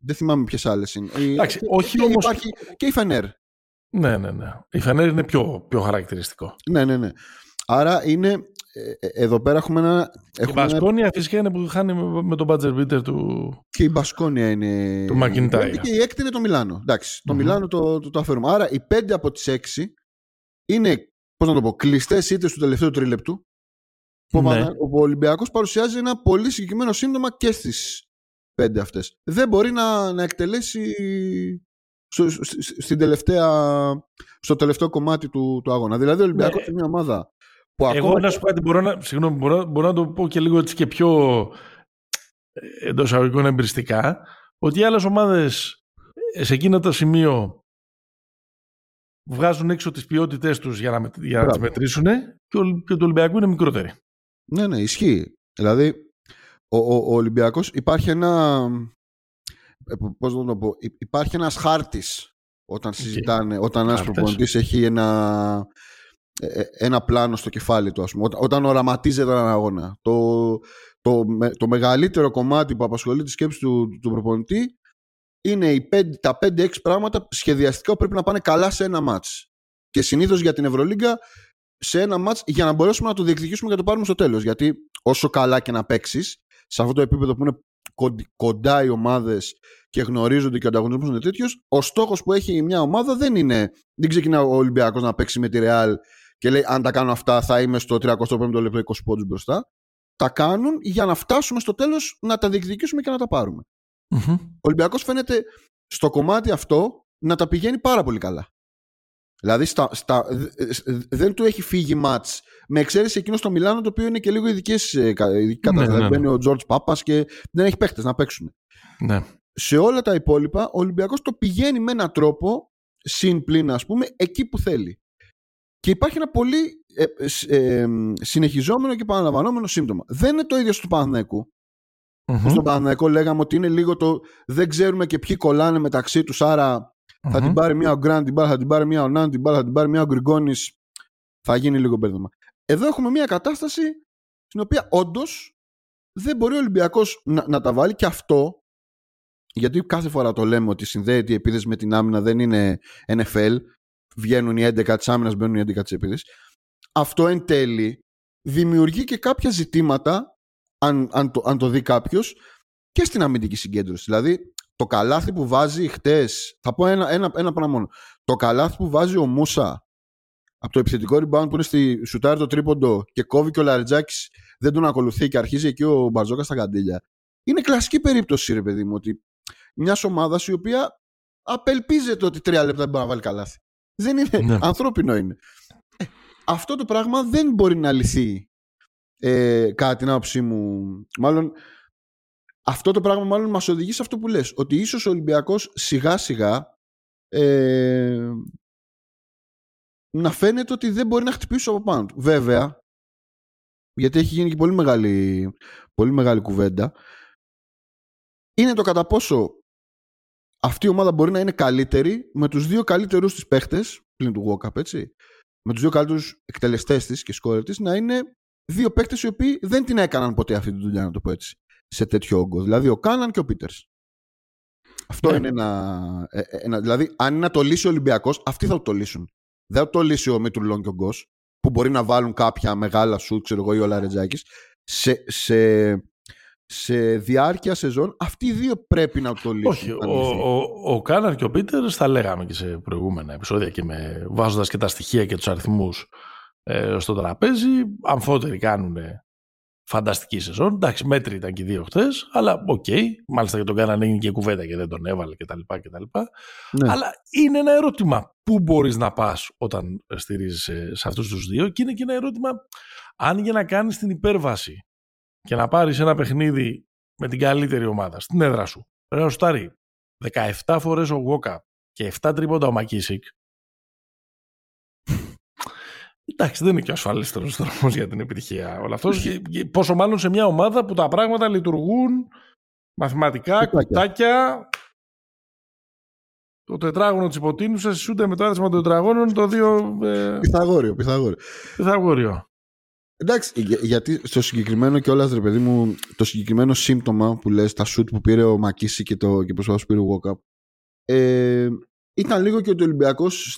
Δεν θυμάμαι ποιες άλλες είναι. Εντάξει, όχι όμως... Υπάρχει και η Φενέρ. Ναι, ναι, ναι. Η Φενέρ είναι πιο χαρακτηριστικό. Ναι, ναι, ναι. Άρα είναι. Εδώ πέρα έχουμε ένα. Η Μπασκόνια φυσικά είναι που χάνει με τον μπάτζερ μπίτερ του. Και η Μπασκόνια είναι. Του Μακιντάιρ. Και η έκτη είναι το Μιλάνο. Εντάξει, το Μιλάνο το αφαιρούμε. Άρα οι 5 από τις 6 είναι, πώς να το πω, κλειστές ήττες του τελευταίου τρίλεπτου. Ναι. Ο Ολυμπιακός παρουσιάζει ένα πολύ συγκεκριμένο σύμπτωμα και στις 5 αυτές. Δεν μπορεί να εκτελέσει στο τελευταίο κομμάτι του αγώνα. Δηλαδή ο Ολυμπιακός είναι μια ομάδα Που εγώ ακόμα... να σου πω κάτι, μπορώ να το πω και λίγο έτσι και πιο εντός αγωγικών εμπειριστικά, ότι οι άλλες ομάδες σε εκείνο το σημείο βγάζουν έξω τις ποιότητές τους για να τις μετρήσουν και του Ολυμπιακού είναι μικρότερη. Ναι, ναι, ισχύει. Δηλαδή, ο Ολυμπιακός υπάρχει υπάρχει ένας χάρτης όταν συζητάνε, όταν ένας προπονητής έχει ένα πλάνο στο κεφάλι του, ας πούμε, όταν οραματίζεται έναν αγώνα. Το μεγαλύτερο κομμάτι που απασχολεί τη σκέψη του προπονητή είναι τα 5-6 πράγματα σχεδιαστικά που πρέπει να πάνε καλά σε ένα μάτς. Και συνήθως για την Ευρωλίγκα, σε ένα μάτς, για να μπορέσουμε να το διεκδικήσουμε και να το πάρουμε στο τέλος. Γιατί όσο καλά και να παίξεις, σε αυτό το επίπεδο που είναι κοντά οι ομάδες και γνωρίζονται και ο ανταγωνισμός είναι τέτοιος, ο στόχος που έχει μια ομάδα δεν ξεκινά ο Ολυμπιακός να παίξει με τη Ρεάλ και λέει: αν τα κάνω αυτά, θα είμαι στο 35ο λεπτό 20 πόντους μπροστά. Τα κάνουν για να φτάσουμε στο τέλος να τα διεκδικήσουμε και να τα πάρουμε. Mm-hmm. Ο Ολυμπιακός φαίνεται στο κομμάτι αυτό να τα πηγαίνει πάρα πολύ καλά. Δηλαδή δεν του έχει φύγει μάτς, με εξαίρεση εκείνο στο Μιλάνο, το οποίο είναι και λίγο ειδική κατάσταση. Δηλαδή μπαίνει ο Τζορτζ Πάπας και δεν έχει παίχτες να παίξουν. Ναι. Σε όλα τα υπόλοιπα ο Ολυμπιακός το πηγαίνει με έναν τρόπο συμπλήν, ας πούμε, εκεί που θέλει. Και υπάρχει ένα πολύ συνεχιζόμενο και επαναλαμβανόμενο σύμπτωμα. Δεν είναι το ίδιο στο Παναθηναϊκό. Mm-hmm. Στον Παναθηναϊκό λέγαμε ότι είναι λίγο το δεν ξέρουμε και ποιοι κολλάνε μεταξύ τους, άρα θα την πάρει μία ο Γκραντ, την μπάλα, θα την πάρει μία ο Ναν, την μπάλα, θα την πάρει μία ο Γκριγκόνης, θα γίνει λίγο μπέρδεμα. Εδώ έχουμε μία κατάσταση στην οποία όντως δεν μπορεί ο Ολυμπιακός να τα βάλει, και αυτό, γιατί κάθε φορά το λέμε ότι συνδέεται η επίθεση με την άμυνα, δεν είναι NFL. Βγαίνουν οι 11 της άμυνας, μπαίνουν οι 11 της επίθεσης. Αυτό εν τέλει δημιουργεί και κάποια ζητήματα, αν το δει κάποιος, και στην αμυντική συγκέντρωση. Δηλαδή, το καλάθι που βάζει χτες, θα πω ένα πράγμα μόνο. Το καλάθι που βάζει ο Μούσα από το επιθετικό rebound που είναι στη σουτάρι το τρίποντο και κόβει και ο Λαριτζάκης δεν τον ακολουθεί και αρχίζει εκεί ο Μπαρζόκας στα καντήλια. Είναι κλασική περίπτωση, ρε παιδί μου, ότι μιας ομάδας η οποία απελπίζεται ότι 3 λεπτά δεν μπορεί να βάλει καλάθι. Δεν είναι, ναι. Ανθρώπινο είναι. Αυτό το πράγμα δεν μπορεί να λυθεί κατά την άποψή μου. Μάλλον αυτό το πράγμα μας οδηγεί σε αυτό που λες, ότι ίσως ο Ολυμπιακός σιγά σιγά να φαίνεται ότι δεν μπορεί να χτυπήσει από πάνω του. Βέβαια, γιατί έχει γίνει και πολύ μεγάλη κουβέντα, είναι το κατά πόσο αυτή η ομάδα μπορεί να είναι καλύτερη με τους δύο καλύτερους της παίχτες, πλην του walk-up, έτσι, με τους δύο καλύτερους εκτελεστές της και σκόρερ της, να είναι δύο παίχτες οι οποίοι δεν την έκαναν ποτέ αυτή τη δουλειά, να το πω έτσι, σε τέτοιο όγκο. Δηλαδή ο Κάναν και ο Πίτερς. Αυτό είναι ένα. Δηλαδή, αν είναι να το λύσει ο Ολυμπιακός, αυτοί θα το λύσουν. Δεν θα το λύσει ο Μίτουρλον και ο Γκος, που μπορεί να βάλουν κάποια μεγάλα σουτ, ξέρω εγώ, ή ο Λαρετζάκης. Σε διάρκεια σεζόν, αυτοί οι δύο πρέπει να το λύσουν. Όχι, ο Κάναρ και ο Πίτερς θα λέγαμε και σε προηγούμενα επεισόδια, και βάζοντας και τα στοιχεία και τους αριθμούς στο τραπέζι, αμφότεροι κάνουν φανταστική σεζόν. Εντάξει, μέτρη ήταν και οι δύο χτες, αλλά οκ. Μάλιστα και τον Κάναρ έγινε και κουβέντα και δεν τον έβαλε κτλ. Ναι. Αλλά είναι ένα ερώτημα πού μπορείς να πας όταν στηρίζεσαι σε αυτούς τους δύο, και είναι και ένα ερώτημα αν για να κάνεις την υπέρβαση και να πάρεις ένα παιχνίδι με την καλύτερη ομάδα στην έδρα σου, πρέπει να σουτάρει 17 φορές ο Γκόκα και 7 τρίποντα ο Μακίσικ. Εντάξει, δεν είναι και ο ασφαλέστερος τρόπος για την επιτυχία όλο αυτό. Πόσο μάλλον σε μια ομάδα που τα πράγματα λειτουργούν μαθηματικά, κουτάκια. Το τετράγωνο της υποτείνουσας ισούται με το άδεσμα των τετραγώνων, το δύο. Πυθαγόριο. Εντάξει, γιατί στο συγκεκριμένο κιόλας, ρε παιδί μου, το συγκεκριμένο σύμπτωμα που λες, τα σουτ που πήρε ο Μακίση και προσπάθησε που πήρε ο Walkup, ήταν λίγο και ότι ο Ολυμπιακός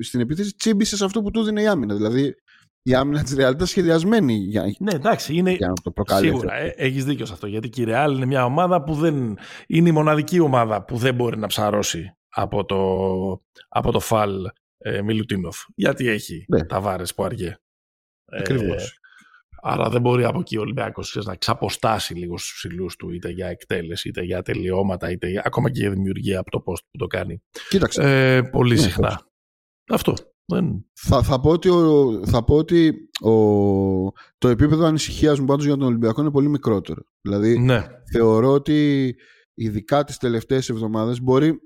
στην επίθεση τσίμπησε σε αυτό που του δίνει η άμυνα. Δηλαδή η άμυνα της Ρεάλ ήταν σχεδιασμένη για, ναι, εντάξει, είναι, για να το προκαλέσει. Σίγουρα έχεις δίκιο σε αυτό, γιατί και η Ρεάλ είναι μια ομάδα που δεν είναι η μοναδική ομάδα που δεν μπορεί να ψαρώσει από το φαλ Μιλουτίνοφ, γιατί έχει τα βάρες που αργεί. Άρα δεν μπορεί από εκεί ο Ολυμπιακός να ξαποστάσει λίγο στους ψηλούς του, είτε για εκτέλεση, είτε για τελειώματα, είτε ακόμα και για δημιουργία από το post που το κάνει πολύ συχνά. Αυτό. Θα πω ότι το επίπεδο ανησυχίας μου πάντως για τον Ολυμπιακό είναι πολύ μικρότερο. Δηλαδή ναι. Θεωρώ ότι ειδικά τις τελευταίες εβδομάδες μπορεί...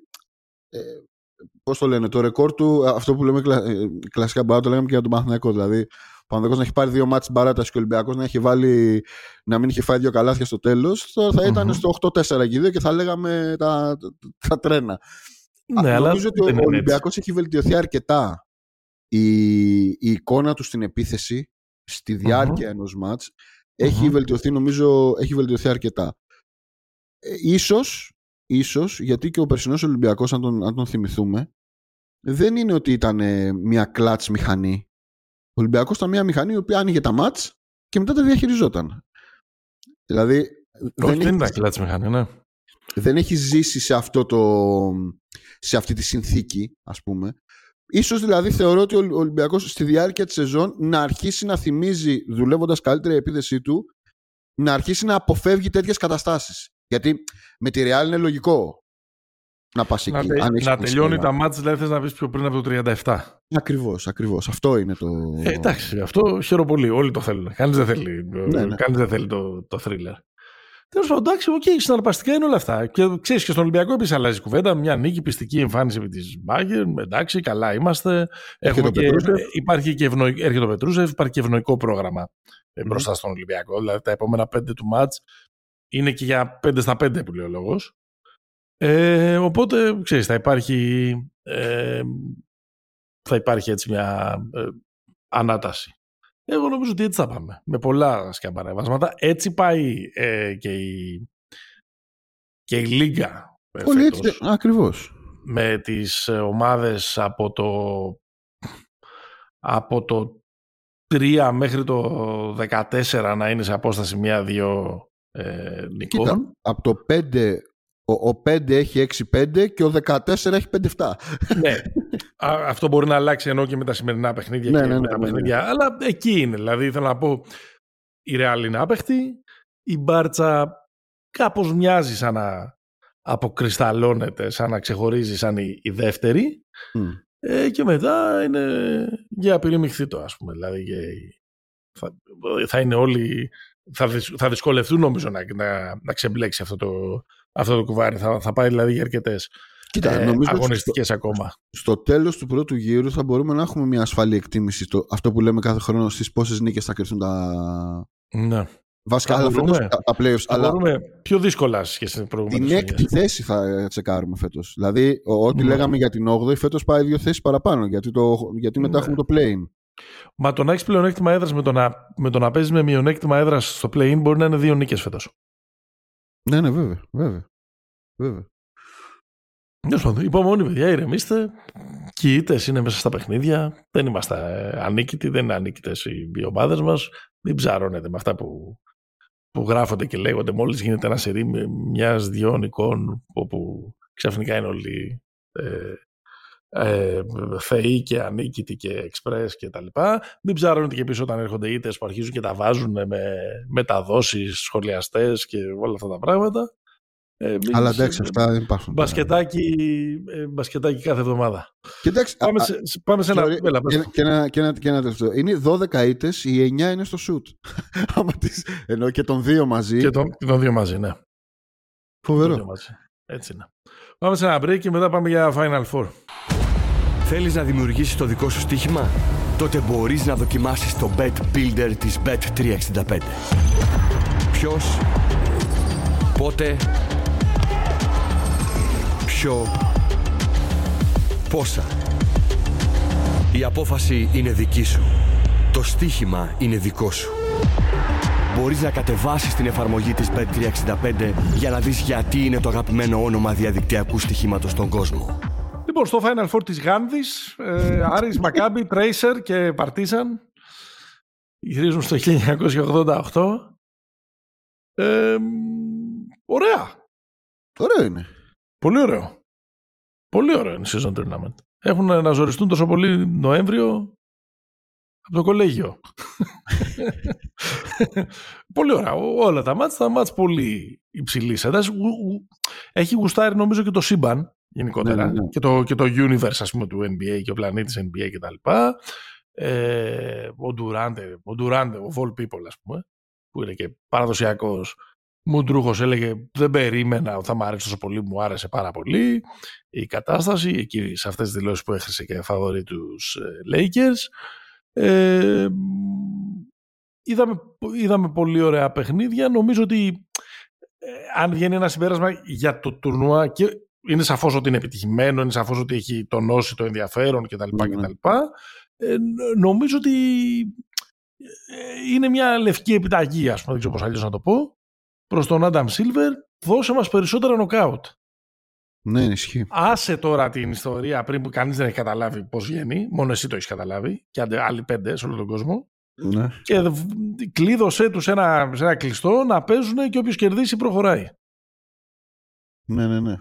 Πώς το λένε, το ρεκόρ του, αυτό που λέμε κλασικά μπαρά, το λέγαμε και για τον Παναθηναϊκό. Δηλαδή, ο Παναθηναϊκός να έχει πάρει 2 μάτς παράταση και ο Ολυμπιακός να έχει βάλει, να μην είχε φάει 2 καλάθια στο τέλος, θα ήταν στο 8-4 και 2 και θα λέγαμε τα τρένα. Ναι, νομίζω ότι ο Ολυμπιακός έχει βελτιωθεί αρκετά η εικόνα του στην επίθεση, στη διάρκεια ενός μάτς. Έχει βελτιωθεί, νομίζω, έχει βελτιωθεί αρκετά. Ίσως γιατί και ο περσινός Ολυμπιακός, αν τον θυμηθούμε, δεν είναι ότι ήταν μια κλατς μηχανή. Ο Ολυμπιακός ήταν μια μηχανή η οποία άνοιγε τα μάτς και μετά τα διαχειριζόταν. Δηλαδή δεν ήταν κλατς μηχανή, ναι. Δεν έχει ζήσει σε αυτή τη συνθήκη, ας πούμε. Ίσως δηλαδή θεωρώ ότι ο Ολυμπιακός στη διάρκεια της σεζόν να αρχίσει να θυμίζει, δουλεύοντας καλύτερα η επίθεσή του, να αρχίσει να αποφεύγει τέτοιες καταστάσεις. Γιατί με τη Real είναι λογικό να πας εκεί. Να τελειώνει τα μάτς, δηλαδή θες να πεις πιο πριν από το 37. Ακριβώς. Αυτό είναι το... Εντάξει, αυτό χαίρομαι πολύ. Όλοι το θέλουν. Κανείς δεν θέλει, ναι. Κανείς δεν θέλει το thriller. Τέλος πάντων, εντάξει, συναρπαστικά είναι όλα αυτά. Και ξέρεις, και στον Ολυμπιακό επίσης αλλάζει κουβέντα. Μια νίκη, πιστική εμφάνιση επί της Μπάγερν. Εντάξει, καλά είμαστε. Έρχεται ο Πετρούσεφ, υπάρχει και ευνοϊκό πρόγραμμα μπροστά στον Ολυμπιακό. Δηλαδή τα επόμενα 5 του μάτς. Είναι και για 5-5 που λέει ο λόγος. Οπότε, ξέρεις, θα υπάρχει έτσι μια ανάταση. Εγώ νομίζω ότι έτσι θα πάμε. Με πολλά σκαμπανεβάσματα. Έτσι πάει και η Λίγκα. Πολύ έτσι, ακριβώς. Με τις ομάδες από το 3 μέχρι το 14 να είναι σε απόσταση 1-2 κοίτα, από το 5 ο 5 έχει 6-5 και ο 14 έχει 5-7. Ναι, αυτό μπορεί να αλλάξει ενώ και με τα σημερινά παιχνίδια, ναι, και ναι, με τα παιχνίδια. Ναι. Αλλά εκεί είναι, δηλαδή θέλω να πω, η Ρεάλ είναι άπαιχτη, η Μπάρτσα κάπως μοιάζει σαν να αποκρισταλώνεται, σαν να ξεχωρίζει σαν η δεύτερη, και μετά είναι για απειρήμιχθή το, ας πούμε, δηλαδή θα είναι όλοι. Θα δυσκολευτούν νομίζω να ξεμπλέξει αυτό το κουβάρι. Θα πάει δηλαδή για αρκετές αγωνιστικές ακόμα. Στο τέλος του πρώτου γύρου θα μπορούμε να έχουμε μια ασφαλή εκτίμηση. Αυτό που λέμε κάθε χρόνο, στις πόσες νίκες θα κρυφθούν τα. Ναι. Βασικά τα playoffs. Αλλά πιο δύσκολα σχέση με την έκτη θέση θα τσεκάρουμε φέτος. Δηλαδή, ό,τι λέγαμε για την 8η, φέτος πάει 2 θέσεις παραπάνω. Γιατί μετά έχουμε το play-in. Μα το να έχεις πλεονέκτημα έδρας με το να παίζεις με μειονέκτημα έδρας στο play-in μπορεί να είναι 2 νίκες φέτος. Ναι, βέβαια. Υπομονή, παιδιά, ηρεμήστε. Και οι ήττες είναι μέσα στα παιχνίδια. Δεν είμαστε ανίκητοι, δεν είναι ανίκητες οι ομάδες μας. Μην ψαρώνετε με αυτά που γράφονται και λέγονται. Μόλις γίνεται ένα σερί μιας-δυο νικών όπου ξαφνικά είναι όλοι... θεοί και ανίκητοι και εξπρές και τα λοιπά. Μην ψάρονται και πίσω όταν έρχονται ήττες που αρχίζουν και τα βάζουν με μεταδόσεις, σχολιαστές και όλα αυτά τα πράγματα. Αλλά εντάξει, αυτά δεν υπάρχουν. Μπασκετάκι κάθε εβδομάδα. Κοιτάξτε, πάμε σε ένα. Και ένα τελευταίο. Είναι 12 ήττες, οι 9 είναι στο shoot. Ενώ και των 2 μαζί. Και των 2 μαζί, ναι. Φοβερό. Έτσι είναι. Πάμε σε ένα break και μετά πάμε για Final Four. Θέλεις να δημιουργήσεις το δικό σου στοίχημα? Τότε μπορείς να δοκιμάσεις το Bet Builder της Bet365. Ποιος, πότε, ποιο, πόσα. Η απόφαση είναι δική σου. Το στοίχημα είναι δικό σου. Μπορείς να κατεβάσεις την εφαρμογή της Bet365 για να δεις γιατί είναι το αγαπημένο όνομα διαδικτυακού στοιχήματος στον κόσμο. Λοιπόν, στο Final Four της Γάνδης, Άρης, Μακάμπι, Tracer και Παρτίζαν γυρίζουν στο 1988. Ωραίο είναι. Πολύ ωραίο είναι season tournament. Έχουν να ζοριστούν τόσο πολύ Νοέμβριο από το κολέγιο. Πολύ ωραία. Όλα τα μάτς πολύ υψηλής. Έχει γουστάρει νομίζω και το σύμπαν γενικότερα. Ναι. Και το universe, ας πούμε, του NBA και ο πλανήτης NBA κτλ. Ο Ντουράντε, ο Vol People, ας πούμε, που είναι και παραδοσιακός μουντρούχος, έλεγε δεν περίμενα, θα μου αρέσει τόσο πολύ, μου άρεσε πάρα πολύ η κατάσταση εκεί, σε αυτές τις δηλώσεις που έχρισε και φαβορεί τους Lakers. Είδαμε πολύ ωραία παιχνίδια. Νομίζω ότι αν βγαίνει ένα συμπέρασμα για το τουρνουά, και είναι σαφώς ότι είναι επιτυχημένο, είναι σαφώς ότι έχει τονώσει το ενδιαφέρον κτλ. Νομίζω ότι είναι μια λευκή επιταγή, ας πούμε, δεν ξέρω πώς αλλιώς να το πω, προς τον Άνταμ Σίλβερ, δώσε μας περισσότερα νοκάουτ. Ναι, ισχύει. Άσε τώρα την ιστορία πριν που κανείς δεν έχει καταλάβει πώς γίνει, μόνο εσύ το έχεις καταλάβει και άλλοι πέντε σε όλο τον κόσμο. Ναι. Και κλείδωσέ τους σε ένα κλειστό να παίζουν και όποιος κερδίσει προχωράει. Ναι.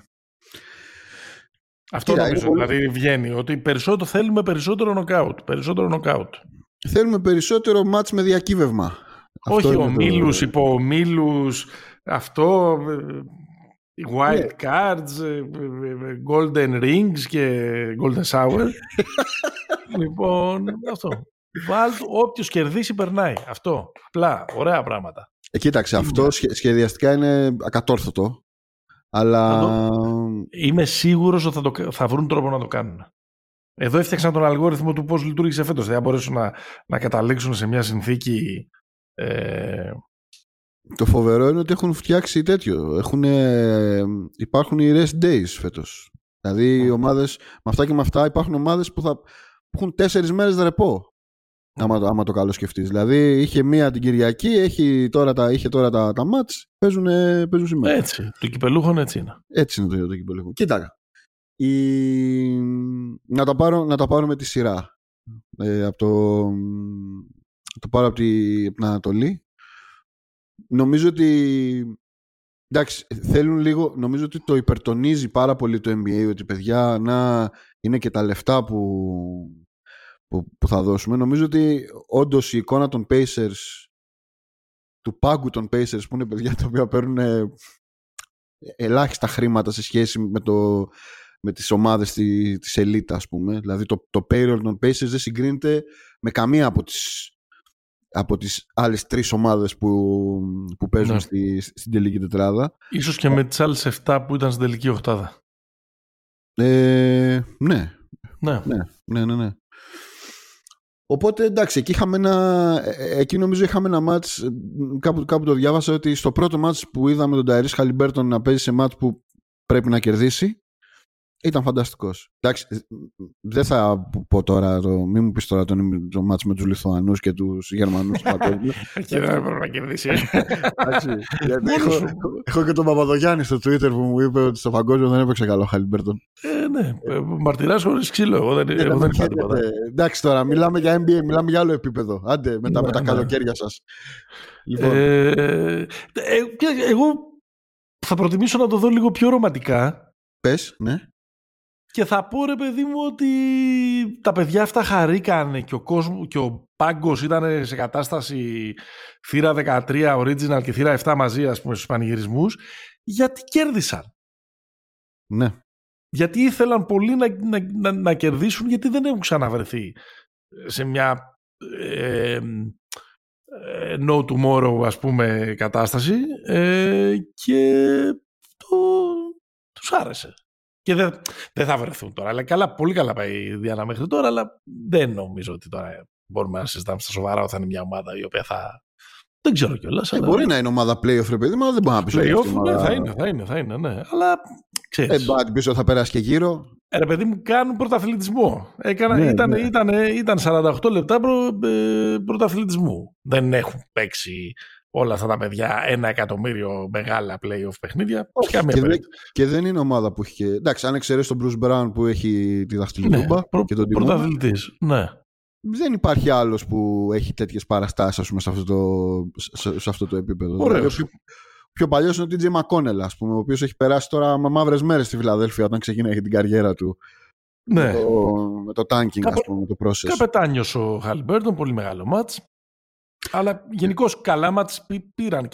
Αυτό νομίζω, δηλαδή βγαίνει ότι θέλουμε περισσότερο νοκάουτ. Θέλουμε περισσότερο μάτς με διακύβευμα. Όχι ομίλους, υποομίλους, αυτό, wild cards, golden rings και golden shower. Λοιπόν, αυτό. Όποιος κερδίσει περνάει. Αυτό. Απλά, ωραία πράγματα. Κοίταξε, αυτό σχεδιαστικά είναι ακατόρθωτο. Αλλά είμαι σίγουρος ότι θα βρουν τρόπο να το κάνουν. Εδώ έφτιαξαν τον αλγόριθμο του πώς λειτουργήσε φέτος. Δεν θα μπορέσουν να καταλήξουν σε μια συνθήκη. Το φοβερό είναι ότι έχουν φτιάξει τέτοιο. Υπάρχουν οι rest days φέτος. Δηλαδή, ομάδες, με αυτά και με αυτά, υπάρχουν ομάδες που έχουν 4 μέρες ρεπό. Άμα το καλό σκεφτείς. Δηλαδή είχε μία την Κυριακή, είχε τώρα τα μάτς, παίζουν σήμερα. Έτσι, το κυπελούχον έτσι είναι. Έτσι είναι το κυπελούχον. Κοίτα, να τα πάρω με τη σειρά. Το πάρω από την Ανατολή. Νομίζω ότι εντάξει, θέλουν λίγο. Νομίζω ότι το υπερτονίζει πάρα πολύ το NBA, ότι παιδιά να είναι και τα λεφτά που θα δώσουμε. Νομίζω ότι όντως η εικόνα των Pacers, του πάγκου των Pacers, που είναι παιδιά τα οποία παίρνουν ελάχιστα χρήματα σε σχέση με τις ομάδες της ελίτα, ας πούμε. Δηλαδή το payroll των Pacers δεν συγκρίνεται με καμία από τις άλλες 3 ομάδες που παίζουν στην τελική τετράδα. Ίσως και με τις άλλες 7 που ήταν στην τελική οχτάδα. Ναι. Οπότε εντάξει, εκεί νομίζω είχαμε ένα μάτς, κάπου το διάβασα, ότι στο πρώτο μάτς που είδαμε τον Ταϊρίς Χαλιμπέρτον να παίζει σε μάτς που πρέπει να κερδίσει, ήταν φανταστικός. Εντάξει, δεν θα πω τώρα, μην μου πεις τώρα το μάτς με τους Λιθουανούς και τους Γερμανούς. Και δεν έπρεπε να κερδίσει. Έχω και τον Παπαδογιάννη στο Twitter που μου είπε ότι στο παγκόσμιο δεν έπαιξε καλό Χαλιμπέρτον. Ναι, μαρτυράς χωρίς ξύλο. Εγώ δεν είπα τίποτα. Εντάξει τώρα, μιλάμε για NBA, μιλάμε για άλλο επίπεδο. Άντε, μετά με τα καλοκαίρια σας. Εγώ θα προτιμήσω να το δω λίγο πιο ρομαντικά. Πες, ναι. Και θα πω, ρε παιδί μου, ότι τα παιδιά αυτά χαρήκανε και ο πάγκος ήταν σε κατάσταση θύρα 13 original και θύρα 7 μαζί, ας πούμε, στους πανηγυρισμούς, γιατί κέρδισαν. Ναι. Γιατί ήθελαν πολύ να κερδίσουν, γιατί δεν έχουν ξαναβρεθεί σε μια no tomorrow, ας πούμε, κατάσταση, και τους άρεσε. Και δεν θα βρεθούν τώρα. Αλλά καλά, πολύ καλά πάει η Διάνα μέχρι τώρα, αλλά δεν νομίζω ότι τώρα μπορούμε να συζητάμε στα σοβαρά ότι θα είναι μια ομάδα η οποία θα. Δεν ξέρω κιόλας. Αλλά μπορεί να είναι ομάδα playoff, ρε παιδί μου, αλλά δεν μπορεί να πει playoff. Ναι, θα είναι, ναι. Αλλά ξέρεις. Πίσω θα περάσει και γύρω. Ρε παιδί μου, κάνουν πρωταθλητισμό. Ήταν 48 λεπτά πρωταθλητισμού. Δεν έχουν παίξει όλα αυτά τα παιδιά 1 εκατομμύριο μεγάλα playoff παιχνίδια. Και δεν είναι ομάδα που έχει. Εντάξει, αν εξαιρέσει τον Bruce Brown που έχει τη δαχτυλίδα και τον πρωταθλητής. Ναι. Δεν υπάρχει άλλος που έχει τέτοιες παραστάσεις, ας πούμε, σε αυτό το επίπεδο. Πιο παλιός είναι ο TJ McConnell, ας πούμε, ο οποίος έχει περάσει τώρα με μαύρες μέρες στη Φιλαδέλφια όταν ξεκίνησε την καριέρα του. Ναι. Με το tanking, ας πούμε, το process. Καπετάνιος ο Χαλιμπέρτον, πολύ μεγάλο μάτς. Αλλά γενικώς καλά μάτς πήραν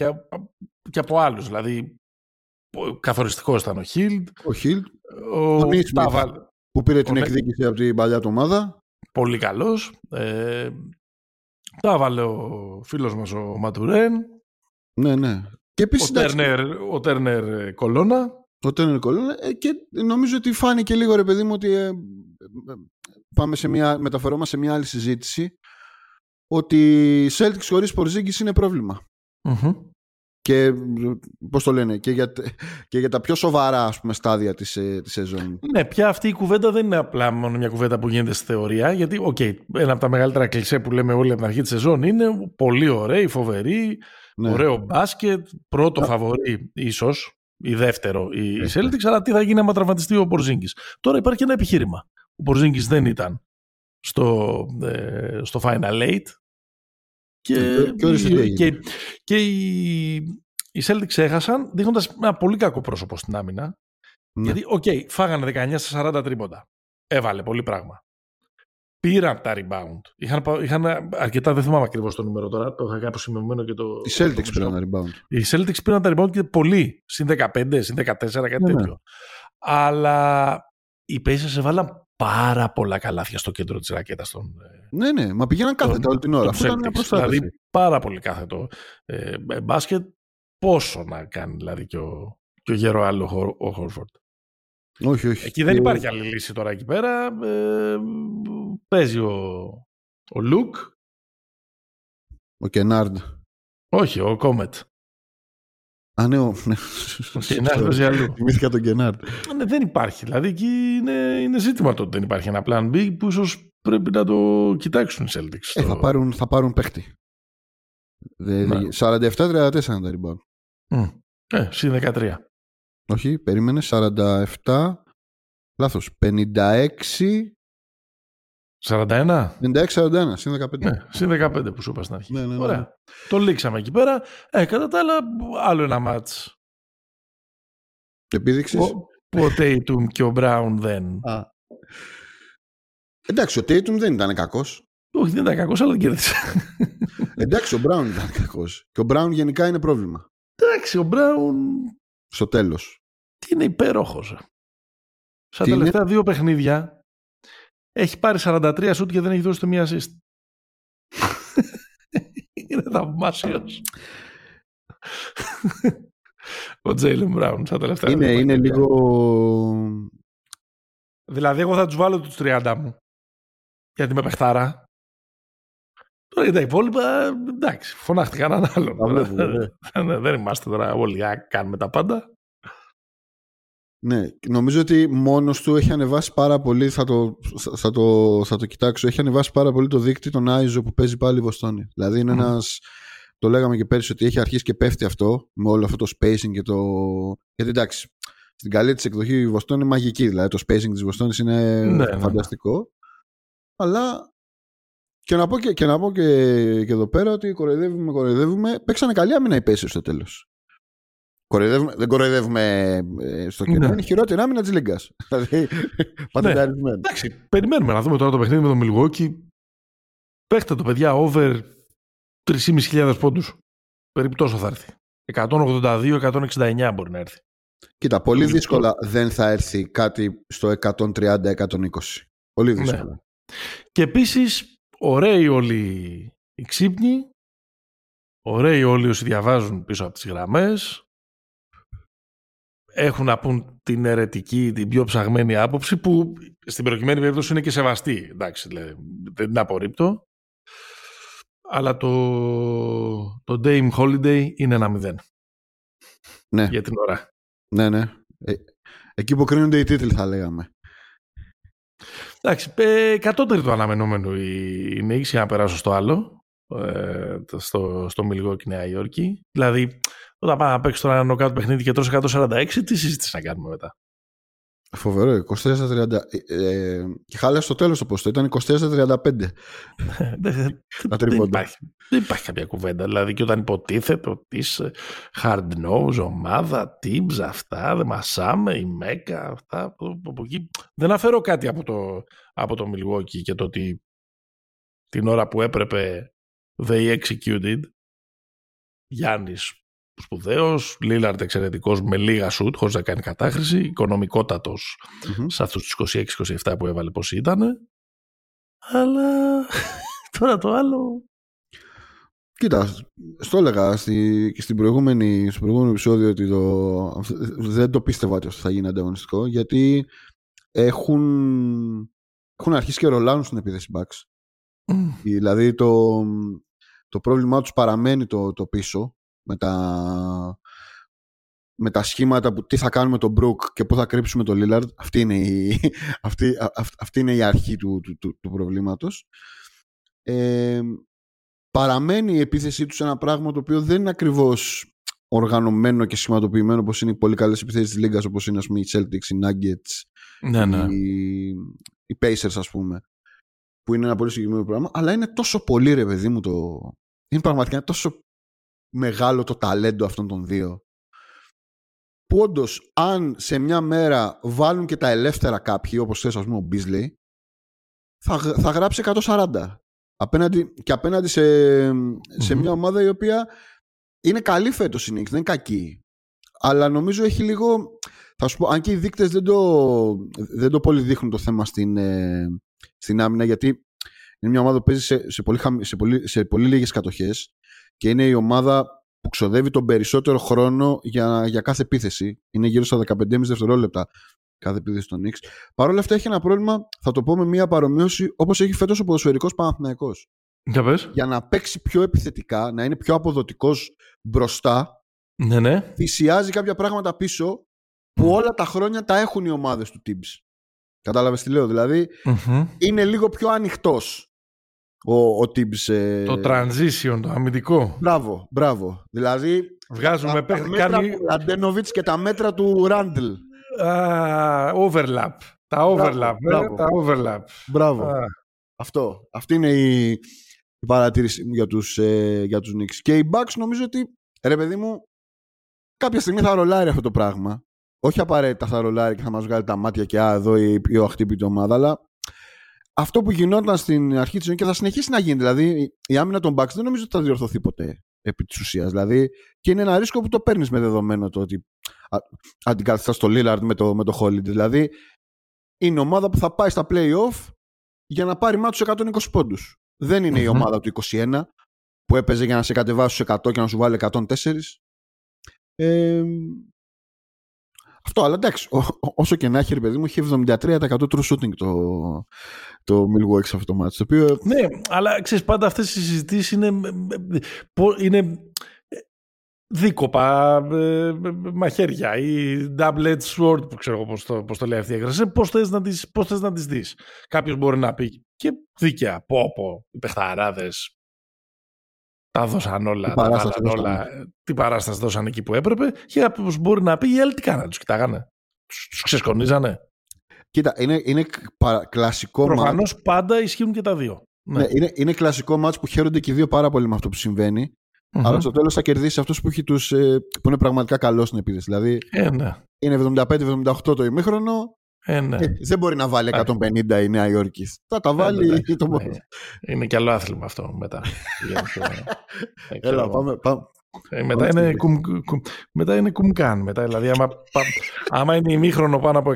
και από άλλους. Δηλαδή καθοριστικός ήταν ο Χίλντ. Ο Χίλντ. Που πήρε την εκδίκηση από την παλιά του ομάδα. Πολύ καλός. Τα βάλε ο φίλος μας ο Ματουρέν. Ναι, ναι. Και επίσης, ο Τέρνερ Κολώνα. Ο Τέρνερ Κολώνα. Και νομίζω ότι φάνηκε λίγο, ρε παιδί μου, ότι μεταφερόμαστε σε μια άλλη συζήτηση, ότι οι Celtics χωρίς Πορζίνγκις είναι πρόβλημα. Mm-hmm. Και πώς το λένε, και για τα πιο σοβαρά, ας πούμε, στάδια της σεζόν. Ναι, πια αυτή η κουβέντα δεν είναι απλά μόνο μια κουβέντα που γίνεται στη θεωρία. Γιατί, ένα από τα μεγαλύτερα κλισέ που λέμε όλοι από την αρχή της σεζόν είναι πολύ ωραίοι, φοβεροί, ναι, ωραίο μπάσκετ, πρώτο φαβορί, ίσως, ή δεύτερο η Celtics, αλλά τι θα γίνει άμα τραυματιστεί ο Πορζίνγκις. Τώρα υπάρχει και ένα επιχείρημα. Ο Πορζίνγκις δεν ήταν στο Final Eight. Και οι Celtics έχασαν δείχνοντας ένα πολύ κακό πρόσωπο στην άμυνα. Ναι. Γιατί, φάγανε 19-40 τρίποντα. Έβαλε πολύ πράγμα. Πήραν τα rebound. Είχαν αρκετά, δεν θυμάμαι ακριβώς το νούμερο τώρα. Το είχα κάπου σημειωμένο και το. Οι Celtics πήραν τα rebound. Οι Celtics πήραν τα rebound και πολύ. Συν 15, συν 14, κάτι τέτοιο. Αλλά οι Pacers έβαλαν πάρα πολλά καλάθια στο κέντρο της ρακέτας των. Ναι, ναι, μα πήγαιναν κάθετα όλη την ώρα. Αυτό ήταν μια προστάτευση. Δηλαδή πάρα πολύ κάθετο μπάσκετ. Πόσο να κάνει δηλαδή και ο γέρο άλλο ο Χόρφορντ. Όχι, όχι. Εκεί δεν υπάρχει άλλη λύση τώρα εκεί πέρα. Παίζει ο Λουκ. Ο Κενάρντ. Όχι, ο Κόμετ. Α, ναι, θυμήθηκα τον Κενάρντ. Δεν υπάρχει. Δηλαδή εκεί είναι ζήτημα το ότι δεν υπάρχει ένα plan B που ίσως πρέπει να το κοιτάξουν οι Celtics. Θα πάρουν παίχτη. 47-34 τα rebound. Συν 13. Όχι, περίμενε. 47. Λάθος. 56. 41. 56-41, συν 15. Ναι, συν 15 που σου είπα στην αρχή. Ναι, ναι, ναι. Ωραία. Το λήξαμε εκεί πέρα. Κατά τα άλλα, άλλο ένα μάτς. Επίδειξες. Ο Τέιτουμ και ο Μπράουν δεν. Εντάξει, ο Τέιτουμ δεν ήταν κακός. Όχι, δεν ήταν κακός, αλλά δεν κέρδισε. Εντάξει, ο Μπράουν ήταν κακός. Και ο Μπράουν γενικά είναι πρόβλημα. Εντάξει, ο Μπράουν. Στο τέλος. Είναι υπέροχος. Στα τελευταία δύο παιχνίδια. Έχει πάρει 43 σούτ και δεν έχει δώσει το μία assist. Είναι θαυμάσιος. Ο Jaylen Brown στα τελευταία. Είναι λίγο. Δηλαδή, εγώ θα τους βάλω τους 30 μου. Γιατί με παιχτάρα. Τώρα για τα υπόλοιπα, εντάξει, φωνάχτηκα έναν άλλον. Δεν είμαστε τώρα όλοι, κάνουμε τα πάντα. Ναι, νομίζω ότι μόνος του έχει ανεβάσει πάρα πολύ. Θα το κοιτάξω. Έχει ανεβάσει πάρα πολύ το δείκτη των Άιζο που παίζει πάλι η Βοστόνη. Δηλαδή είναι ένας. Το λέγαμε και πέρυσι ότι έχει αρχίσει και πέφτει αυτό με όλο αυτό το spacing και το. Γιατί εντάξει, στην καλή της εκδοχή η Βοστόνη είναι μαγική. Δηλαδή το spacing της Βοστόνης είναι φανταστικό. Ναι. Αλλά. Και να πω και εδώ πέρα ότι κοροϊδεύουμε. Παίξανε καλή άμυνα οι Pacers στο τέλος. Δεν κοροϊδεύουμε στο κέντρο. Είναι χειρότερη άμυνα της Λίγκας. Δηλαδή, πάντα καλυμμένη. Εντάξει, περιμένουμε να δούμε τώρα το παιχνίδι με τον Μιλγουόκι. Παίχτε το, παιδιά, over 3.500 πόντους. Περίπου τόσο θα έρθει. 182-169 μπορεί να έρθει. Κοίτα, πολύ δύσκολα δεν θα έρθει κάτι στο 130-120. Πολύ δύσκολα. Ναι. Και επίσης, ωραίοι όλοι οι ξύπνοι. Ωραίοι όλοι όσοι διαβάζουν πίσω από τις γραμμές. Έχουν να πούν την αιρετική, την πιο ψαγμένη άποψη που στην προκειμένη περίπτωση είναι και σεβαστή. Εντάξει, δηλαδή, δεν την απορρίπτω. Αλλά το Dame Holiday είναι ένα 0. Ναι. Για την ώρα. Ναι, ναι. Εκεί που κρίνονται οι τίτλοι θα λέγαμε. Εντάξει, κατώτερη το αναμενόμενο η Knicks, για να περάσω στο άλλο. Στο Milwaukee Νέα Υόρκη. Δηλαδή, όταν πάμε να παίξει τώρα ένα νοκάουτ παιχνίδι και τρώσει 146, τι συζήτηση να κάνουμε μετά. Φοβερό, 24-30. Και χάλασε στο τέλος το ποσοστό, ήταν 24-35. Δεν υπάρχει κάποια κουβέντα. Δηλαδή και όταν υποτίθεται ότι είσαι hard nose, ομάδα, teams, αυτά, δεν μασάμε, η Μέκα, αυτά. Δεν αφαιρώ κάτι από το Milwaukee και το ότι την ώρα που έπρεπε they executed. Γιάννης σπουδαίος, Λίλαρντ εξαιρετικός με λίγα σουτ, χωρίς να κάνει κατάχρηση, οικονομικότατος σε αυτούς τους 26-27 που έβαλε πώς ήταν. Αλλά τώρα το άλλο... Κοίτα, στο έλεγα στο προηγούμενο επεισόδιο ότι δεν το πίστευα ότι θα γίνει ανταγωνιστικό, γιατί έχουν αρχίσει και ρολάνουν στην επίθεση Bucks. Δηλαδή το πρόβλημά τους παραμένει το πίσω με τα σχήματα που τι θα κάνουμε τον Brook και πού θα κρύψουμε τον Lillard. Αυτή είναι η αρχή του προβλήματος. Παραμένει η επίθεσή τους ένα πράγμα το οποίο δεν είναι ακριβώς οργανωμένο και σχηματοποιημένο όπως είναι οι πολύ καλές επιθέσεις της Λίγκας, όπως είναι ας πούμε, οι Celtics, οι Nuggets, οι Pacers ας πούμε, που είναι ένα πολύ συγκεκριμένο πράγμα, αλλά είναι τόσο πολύ ρε παιδί μου είναι πραγματικά τόσο μεγάλο το ταλέντο αυτών των δύο που όντως αν σε μια μέρα βάλουν και τα ελεύθερα κάποιοι όπως θες ας πούμε ο Beasley θα γράψει 140 απέναντι σε μια ομάδα η οποία είναι καλή φέτος η Knicks, δεν είναι κακή. Αλλά νομίζω έχει λίγο. Θα σου πω, αν και οι δείκτες δεν το πολύ δείχνουν το θέμα στην άμυνα, γιατί είναι μια ομάδα που παίζει σε πολύ λίγες κατοχές και είναι η ομάδα που ξοδεύει τον περισσότερο χρόνο για κάθε επίθεση. Είναι γύρω στα 15,5 δευτερόλεπτα κάθε επίθεση των Knicks. Παρ' όλα αυτά έχει ένα πρόβλημα, θα το πω με μια παρομοίωση, όπως έχει φέτος ο ποδοσφαιρικός Παναθηναϊκός. Για να παίξει πιο επιθετικά, να είναι πιο αποδοτικός μπροστά, θυσιάζει κάποια πράγματα πίσω που όλα τα χρόνια τα έχουν οι ομάδες του Tibbs. Κατάλαβες τι λέω, δηλαδή είναι λίγο πιο ανοιχτός ο Tibbs. Το transition, το αμυντικό. Μπράβο. Δηλαδή βγάζουμε τα μέτρα του Αντένοβιτς και τα μέτρα του Ράντλ. Overlap. Μπράβο. Αυτή είναι η παρατήρηση μου για τους Knicks. Και οι Bucks νομίζω ότι, ρε παιδί μου, κάποια στιγμή θα ρολάρει αυτό το πράγμα. Όχι απαραίτητα θα ρολάρει και θα μας βγάλει τα μάτια και εδώ η πιο αχτύπητη ομάδα, αλλά αυτό που γινόταν στην αρχή της και θα συνεχίσει να γίνει. Δηλαδή η άμυνα των Bucks δεν νομίζω ότι θα διορθωθεί ποτέ επί της ουσίας. Δηλαδή και είναι ένα ρίσκο που το παίρνεις με δεδομένο το ότι αντικαθιστάς το Lillard με το Holiday. Δηλαδή είναι ομάδα που θα πάει στα play-off για να πάρει μάτους 120 πόντους. Δεν είναι η ομάδα του 21 που έπαιζε για να σε κατεβάσει 100 και να σου βάλει 104. Αυτό, αλλά εντάξει, όσο και να έχει, ρε παιδί μου, είχε 73% true shooting το Milwaukee σε αυτό το μάτι. Ναι, αλλά ξέρεις, πάντα αυτές οι συζητήσεις είναι δίκοπα, μαχαίρια ή double-edged sword που ξέρω εγώ πώς το λέει αυτή η έγραση. Πώς θες να τις δεις. Κάποιος μπορεί να πει και δίκαια, οι παιχταράδες τα δώσαν όλα, την παράσταση δώσαν εκεί που έπρεπε, και κάποιος μπορεί να πει οι άλλοι τι κάνανε, τους κοιτάγανε, τους ξεσκονίζανε. Κοίτα, είναι κλασικό μάτς. Προφανώς πάντα ισχύουν και τα δύο. Ναι. Είναι κλασικό μάτς που χαίρονται και οι δύο πάρα πολύ με αυτό που συμβαίνει. Αλλά στο τέλος θα κερδίσει αυτός που είναι πραγματικά καλός στην επίθεση. Δηλαδή είναι 75-78 το ημίχρονο. Δεν μπορεί να βάλει 150 η Νέα Υόρκη. Θα τα βάλει το μόνο. Είναι και άλλο άθλημα αυτό μετά. Έλα, πάμε. Μετά είναι κουμκάν. Δηλαδή, άμα είναι ημίχρονο πάνω από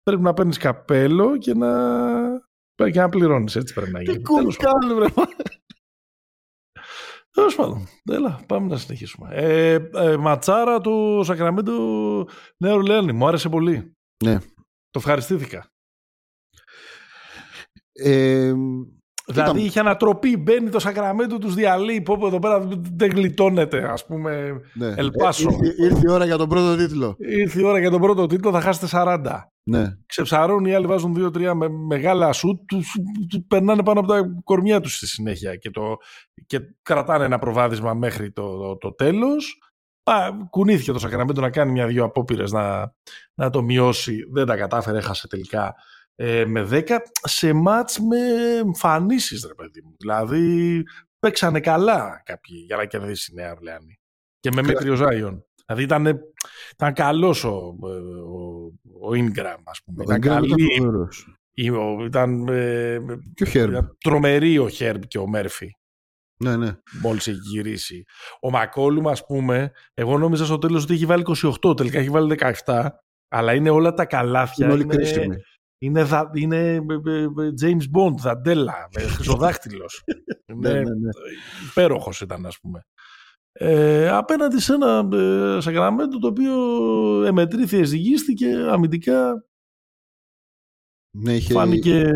100, πρέπει να παίρνεις καπέλο και να πληρώνεις. Έτσι πρέπει να γίνει. Τι κουμκάν, βρε. Τέλος πάντων, έλα, πάμε να συνεχίσουμε. Ματσάρα του Σακραμέντου Νέα Ορλεάνη, μου άρεσε πολύ. Ναι. Το ευχαριστήθηκα. Δηλαδή είχε ανατροπή, μπαίνει το Σακραμέντου, τους διαλύει, πω εδώ πέρα δεν γλιτώνεται, ας πούμε, ναι. Ελπάσο. Ήρθε η ώρα για τον πρώτο τίτλο. Θα χάσετε 40. Ναι. Ξεψαρώνουν, οι άλλοι βάζουν 2-3 με μεγάλα σουτ, τους περνάνε πάνω από τα κορμιά τους στη συνέχεια και κρατάνε ένα προβάδισμα μέχρι το τέλος. Κουνήθηκε το Σακραμέντο να κάνει μια-δυο απόπειρες να το μειώσει, δεν τα κατάφερε, έχασε τελικά με 10 σε μάτς με εμφανίσεις, ρε παιδί μου. Δηλαδή παίξανε καλά κάποιοι για να κερδίσει η Νέα Ορλεάνη και με μέτριο Zion. Δηλαδή ήταν καλός ο Ingram, ας πούμε. Ήταν καλή. Ήταν τρομερή ο Herb και ο Murphy. Ναι, ναι. Μόλις έχει γυρίσει. Ο Μακόλουμ, ας πούμε, εγώ νόμιζα στο τέλος ότι έχει βάλει 28, τελικά έχει βάλει 17, αλλά είναι όλα τα καλάθια. Είναι όλοι κρίσιμοι. Είναι James Bond, δαντέλα, χρυσοδάχτυλος. Ναι, ναι, ναι. Υπέροχος ήταν, ας πούμε. Απέναντι σε ένα Σακραμέντο το οποίο εμετρήθη, εζυγίστηκε αμυντικά. Ναι, φάνηκε...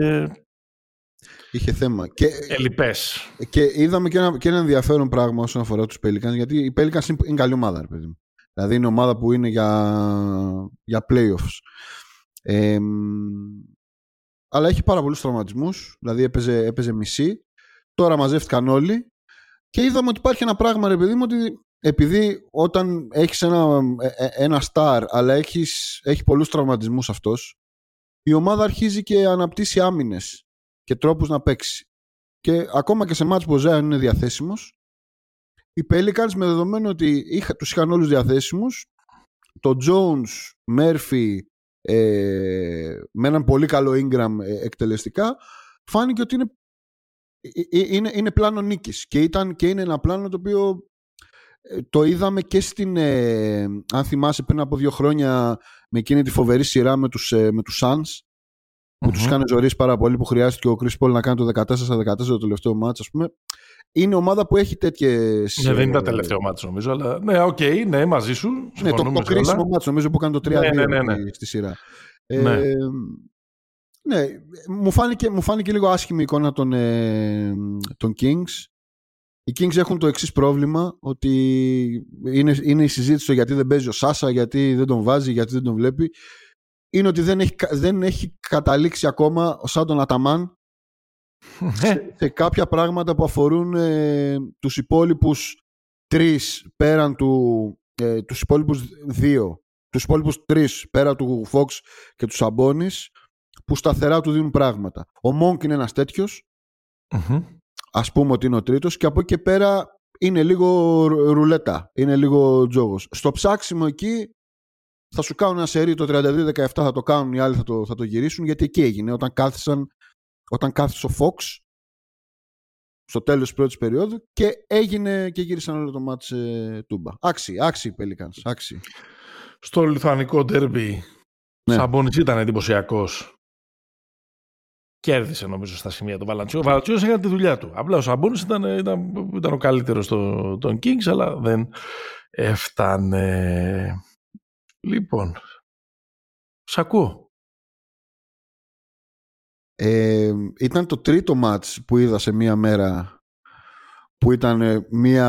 Είχε θέμα. Ελλιπές. Και είδαμε και ένα ενδιαφέρον πράγμα όσον αφορά τους Pelicans, γιατί οι Pelicans είναι καλή ομάδα, ρε παιδί μου. Δηλαδή είναι ομάδα που είναι για playoffs. Αλλά έχει πάρα πολλούς τραυματισμούς, δηλαδή έπαιζε μισή. Τώρα μαζεύτηκαν όλοι. Και είδαμε ότι υπάρχει ένα πράγμα, ρε παιδί μου, ότι επειδή όταν έχεις ένα star, αλλά έχει πολλούς τραυματισμούς αυτός, η ομάδα αρχίζει και αναπτύσσει άμυνες και τρόπους να παίξει. Και ακόμα και σε μάτς που ο Zion είναι διαθέσιμος, οι Pelicans, με δεδομένο ότι τους είχαν όλους διαθέσιμους, το Jones, Murphy, με έναν πολύ καλό Ingram εκτελεστικά, φάνηκε ότι είναι πλάνο νίκης. Και είναι ένα πλάνο το οποίο το είδαμε και στην... αν θυμάσαι, πριν από 2 χρόνια με εκείνη τη φοβερή σειρά με τους Suns, που τους είχαν ζωήσει πάρα πολύ, που χρειάστηκε ο Chris Paul να κάνει το 14-14 το τελευταίο μάτς, ας πούμε. Είναι ομάδα που έχει τέτοιες... Ναι, δεν είναι τα τελευταία μάτς, νομίζω, αλλά... Ναι, οκ, ναι, μαζί σου. Ναι, το κρίσιμο μάτς, νομίζω, που έκανε το 3-2 στη σειρά. Ναι. Ναι, μου φάνηκε λίγο άσχημη η εικόνα των Kings. Οι Kings έχουν το εξής πρόβλημα, ότι είναι η συζήτηση το γιατί δεν παίζει ο Σάσα, γιατί δεν τον βάζει, γιατί δεν τον βλέπει. Είναι ότι δεν έχει καταλήξει ακόμα σαν τον Αταμάν σε κάποια πράγματα που αφορούν τους υπόλοιπους 3 πέραν τους υπόλοιπους 2, τους υπόλοιπους 3 πέρα του Fox και του Σαμπόνις, που σταθερά του δίνουν πράγματα. Ο Monk είναι ένας τέτοιος, ας πούμε ότι είναι ο τρίτος, και από εκεί και πέρα είναι λίγο ρουλέτα, είναι λίγο τζόγος. Στο ψάξιμο εκεί θα σου κάνουν ένα σερί, το 32-17 θα το κάνουν, οι άλλοι θα το γυρίσουν, γιατί εκεί έγινε. Όταν κάθισε ο Fox στο τέλος της πρώτης περίοδου και έγινε και γύρισαν όλο το μάτς τούμπα. Άξι Pelicans, άξι. Στο λιθουανικό ντέρμπι, ναι, Σαμπόνις ήταν εντυπωσιακός. Κέρδισε, νομίζω, στα σημεία του Βαλαντσιού. Ο Βαλαντσιούς έκανε τη δουλειά του. Απλά ο Σαμπόνις ήταν ο καλύτερος των Kings, αλλά δεν έφτανε. Λοιπόν, σ' ακούω. Ήταν το τρίτο μάτς που είδα σε μία μέρα που ήταν μία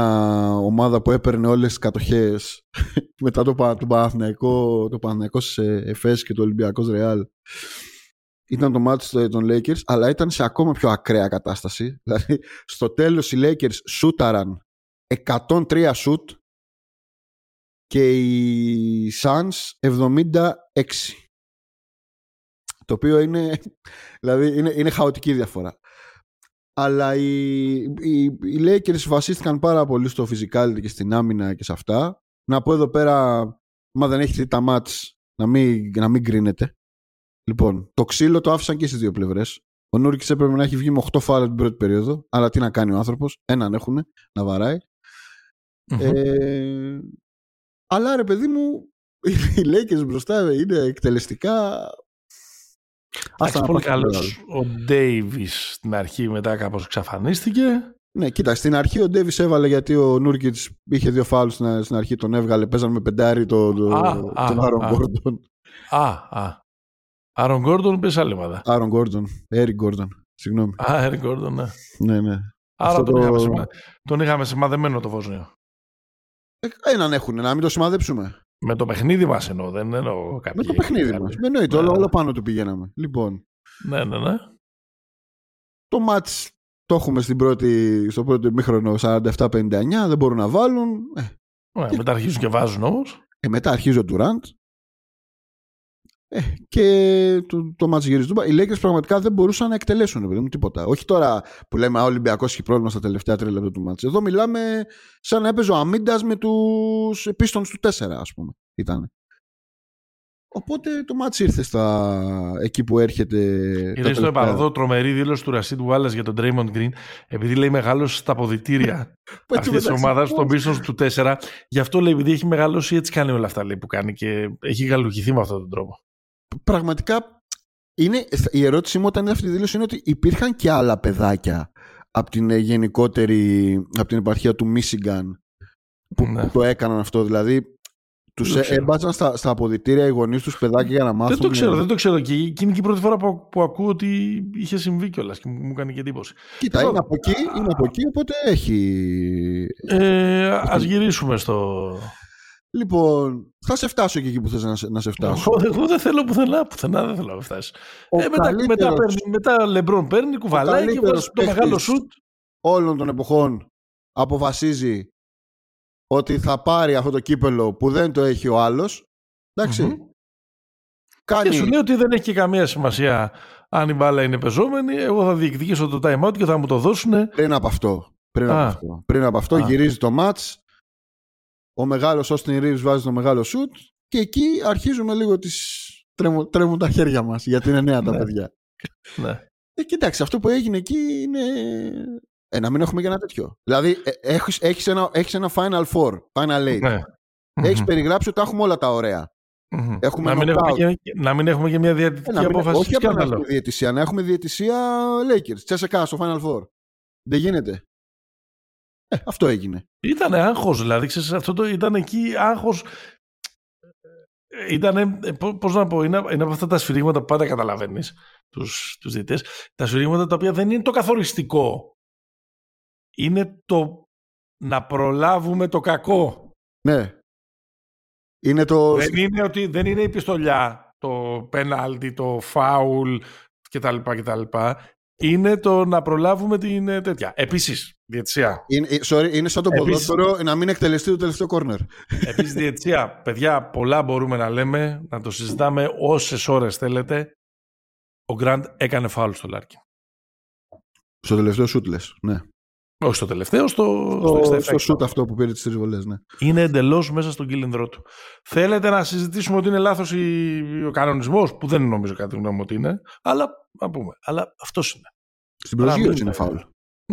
ομάδα που έπαιρνε όλες τις κατοχές μετά το Παναθηναϊκό Εφές και το Ολυμπιακός Ρεάλ. Ήταν το μάτς των Lakers, αλλά ήταν σε ακόμα πιο ακραία κατάσταση. Δηλαδή στο τέλος οι Lakers σούταραν 103 σούτ και οι Suns 76. Το οποίο είναι, δηλαδή είναι χαοτική διαφορά. Αλλά οι Lakers βασίστηκαν πάρα πολύ στο physicality και στην άμυνα και σε αυτά. Να πω εδώ πέρα, μα δεν έχετε δει τα μάτς, να μην κρίνετε. Λοιπόν, το ξύλο το άφησαν και στις δύο πλευρές. Ο Νούρκης έπρεπε να έχει βγει με 8 φάουλ την πρώτη περίοδο, αλλά τι να κάνει ο άνθρωπος, έναν έχουνε να βαράει. Αλλά ρε παιδί μου, οι Lakers μπροστά είναι εκτελεστικά. Άξι, πολύ καλός ο Davis στην αρχή, μετά κάπως εξαφανίστηκε. Ναι, κοίτα, στην αρχή ο Davis έβαλε, γιατί ο Νούρκιτς είχε 2 φάουλ στην αρχή, τον έβγαλε, παίζαν με πεντάρι τον Άρον Γκόρντον. Άρον Γκόρντον, πες άλλη ομάδα. Άρον Γκόρντον, Έρικ Γκόρντον, συγγνώμη. Έρικ Γκόρντον, ναι. Ναι. Άρα τον είχαμε σημαδεμένο το Βόσνιο. Έναν έχουν, να μην το σημαδέψουμε. Με το παιχνίδι μας εννοώ, δεν εννοώ κάποιοι. Με το παιχνίδι μας, με εννοείται, ναι. Όλο πάνω του πηγαίναμε. Λοιπόν, ναι. Το μάτς το έχουμε στο πρώτο ημίχρονο 47-59, δεν μπορούν να βάλουν. Μετά αρχίζουν και βάζουν όμως. Μετά αρχίζει ο Durant. Και το μάτς γυρίζει τούμπα. Οι Lakers πραγματικά δεν μπορούσαν να εκτελέσουν, παιδί μου, τίποτα. Όχι τώρα που λέμε ο Ολυμπιακός έχει πρόβλημα στα τελευταία 3 λεπτά του μάτς. Εδώ μιλάμε σαν να έπαιζε ο Αμίντας με τους Pistons του 4, ας πούμε. Ήτανε. Οπότε το μάτς ήρθε εκεί που έρχεται. Είδε στο επαρδό τρομερή δήλωση του Ρασίτ Ουάλλας για τον Draymond Green, επειδή λέει μεγάλωσε στα αποδυτήρια αυτής της ομάδας, των πίσω του 4. Γι' αυτό λέει, επειδή έχει μεγαλώσει, έτσι κάνει όλα αυτά λέει, που κάνει και έχει γαλουχηθεί με αυτόν τον τρόπο. Πραγματικά είναι, η ερώτησή μου όταν είδα αυτή τη δήλωση είναι ότι υπήρχαν και άλλα παιδάκια από την γενικότερη, από την επαρχία του Μίσιγκαν που, ναι, που το έκαναν αυτό. Δηλαδή τους έμπατσαν στα αποδυτήρια οι γονείς τους παιδάκια για να μάθουν. Δεν το ξέρω. Και είναι και η πρώτη φορά που ακούω ότι είχε συμβεί κιόλας και μου κάνει και εντύπωση. Κοίτα, είναι από εκεί, οπότε έχει. Ας γυρίσουμε στο. Λοιπόν, θα σε φτάσω εκεί που θες να σε φτάσω. Εγώ δεν θέλω πουθενά, δεν θέλω να φτάσει. Μετά Λεμπρόν παίρνει, κουβαλάει και βάζει το μεγάλο σουτ. Όλων των εποχών αποφασίζει ότι θα πάρει αυτό το κύπελο που δεν το έχει ο άλλος. Εντάξει. Mm-hmm. Κάνει... Και σου λέει ότι δεν έχει και καμία σημασία αν η μπάλα είναι πεζόμενη. Εγώ θα διεκδικήσω το time out και θα μου το δώσουν. Πριν από αυτό γυρίζει το match. Ο μεγάλος Austin Reeves βάζει το μεγάλο shoot και εκεί αρχίζουμε λίγο τις... τρέμουν τα χέρια μας γιατί είναι νέα τα παιδιά. Ναι. Κοιτάξτε, αυτό που έγινε εκεί είναι... να μην έχουμε και ένα τέτοιο. Δηλαδή, έχεις ένα Final Four, Final Eight. Ναι. Έχεις περιγράψει ότι τα έχουμε όλα τα ωραία. Mm-hmm. Να μην έχουμε και μια διαιτητική απόφαση. Όχι απλά να έχουμε διαιτησία, να έχουμε διαιτησία Lakers, CSK στο Final Four. Δεν γίνεται. Αυτό έγινε. Ήταν άγχος, δηλαδή, ξέρεις, αυτό το ήταν εκεί άγχος. Ήταν, πώς να πω, είναι από αυτά τα σφυρίγματα που πάντα καταλαβαίνεις τους διαιτητές. Τα σφυρίγματα τα οποία δεν είναι το καθοριστικό. Είναι το να προλάβουμε το κακό. Ναι. Είναι το... Δεν είναι η πιστολιά, το πέναλτι, το φάουλ κτλ. Είναι το να προλάβουμε την τέτοια. Επίσης, διετησία. Είναι σαν το ποδόσφαιρο να μην εκτελεστεί το τελευταίο κόρνερ. Επίσης, διετησία. Παιδιά, πολλά μπορούμε να λέμε, να το συζητάμε όσες ώρες θέλετε. Ο Γκραντ έκανε φάουλ στο Λάρκιν. Στο τελευταίο σούτλες, ναι. Όχι στο τελευταίο, στο σούτ αυτό που πήρε τις 3 βολές, ναι. Είναι εντελώς μέσα στον κύλινδρό του. Θέλετε να συζητήσουμε ότι είναι λάθος ο κανονισμός, που δεν νομίζω κάτι γνώμη ότι είναι, αλλά να πούμε. Αλλά αυτός είναι. Στην προσγείωση είναι φάουλ.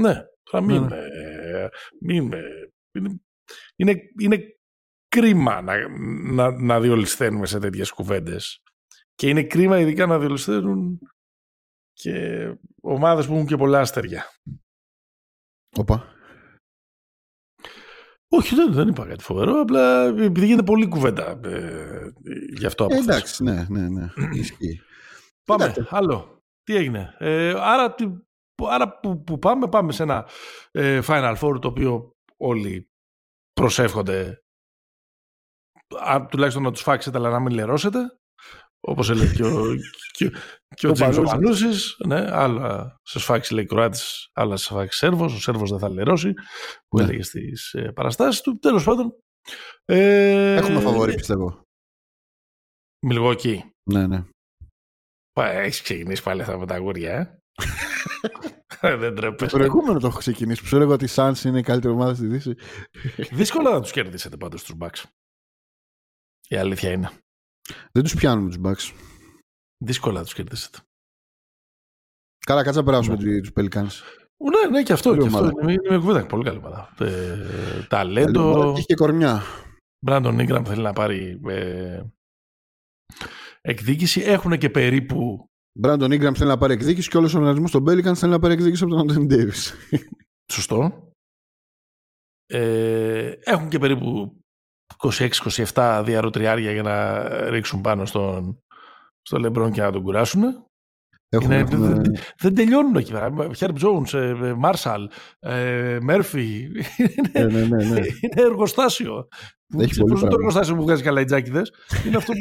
Ναι, τώρα είναι κρίμα να διολυσθαίνουμε σε τέτοιες κουβέντες. Και είναι κρίμα ειδικά να διολυσθαίνουν και ομάδες που έχουν και πολλά αστέρια. Οπα. Όχι, δεν είπα κάτι φοβερό. Απλά επειδή γίνεται πολλή κουβέντα γι' αυτό. Εντάξει, ναι. Πάμε, εντάξει. Άλλο. Τι έγινε. Άρα που πάμε σε ένα Final Four το οποίο όλοι προσεύχονται τουλάχιστον να τους φάξετε αλλά να μην λερώσετε. Όπως έλεγε και ο Τζίμις ο Πανούσης, ναι, άλλα σε σφάξει λέει Κροάτης, άλλα σε σφάξει Σέρβος, ο Σέρβος δεν θα λερώσει, που έλεγε στις παραστάσεις του. Τέλος πάντων. Έχουμε φαβορί, πιστεύω. Μιλγόκι. Ναι. Έχεις ξεκινήσει πάλι αυτά με τα γούρια, δεν τρέπεσαι. Προηγούμενο το έχω ξεκινήσει, που σου έλεγα ότι η Suns είναι η καλύτερη ομάδα στη Δύση. Δύσκολα να τους κερδίσετε πάντως τους Bucks. Η αλήθεια είναι. Δεν τους πιάνουμε τους Bucks. Δύσκολα τους κερδίσετε. Καλά, κάτσε να περάσουμε τους Pelicans. Ναι, και αυτό. Είναι κουβέντα, πολύ καλή ομάδα. Ταλέντο. Έχει και κορμιά. Brandon Ingram θέλει να πάρει εκδίκηση. Έχουν και περίπου. Brandon Ingram θέλει να πάρει εκδίκηση και όλος ο οργανισμός των Pelicans θέλει να πάρει εκδίκηση από τον Anthony Davis. Σωστό. Έχουν και περίπου 26-27 διαρροτριάρια για να ρίξουν πάνω στο LeBron και να τον κουράσουν. Δεν τελειώνουν εκεί πέρα. Herb Jones, Marshall, Murphy. Ναι. Είναι εργοστάσιο. Δεν είναι το εργοστάσιο που βγάζει καλά οι τζάκηδες. Είναι αυτό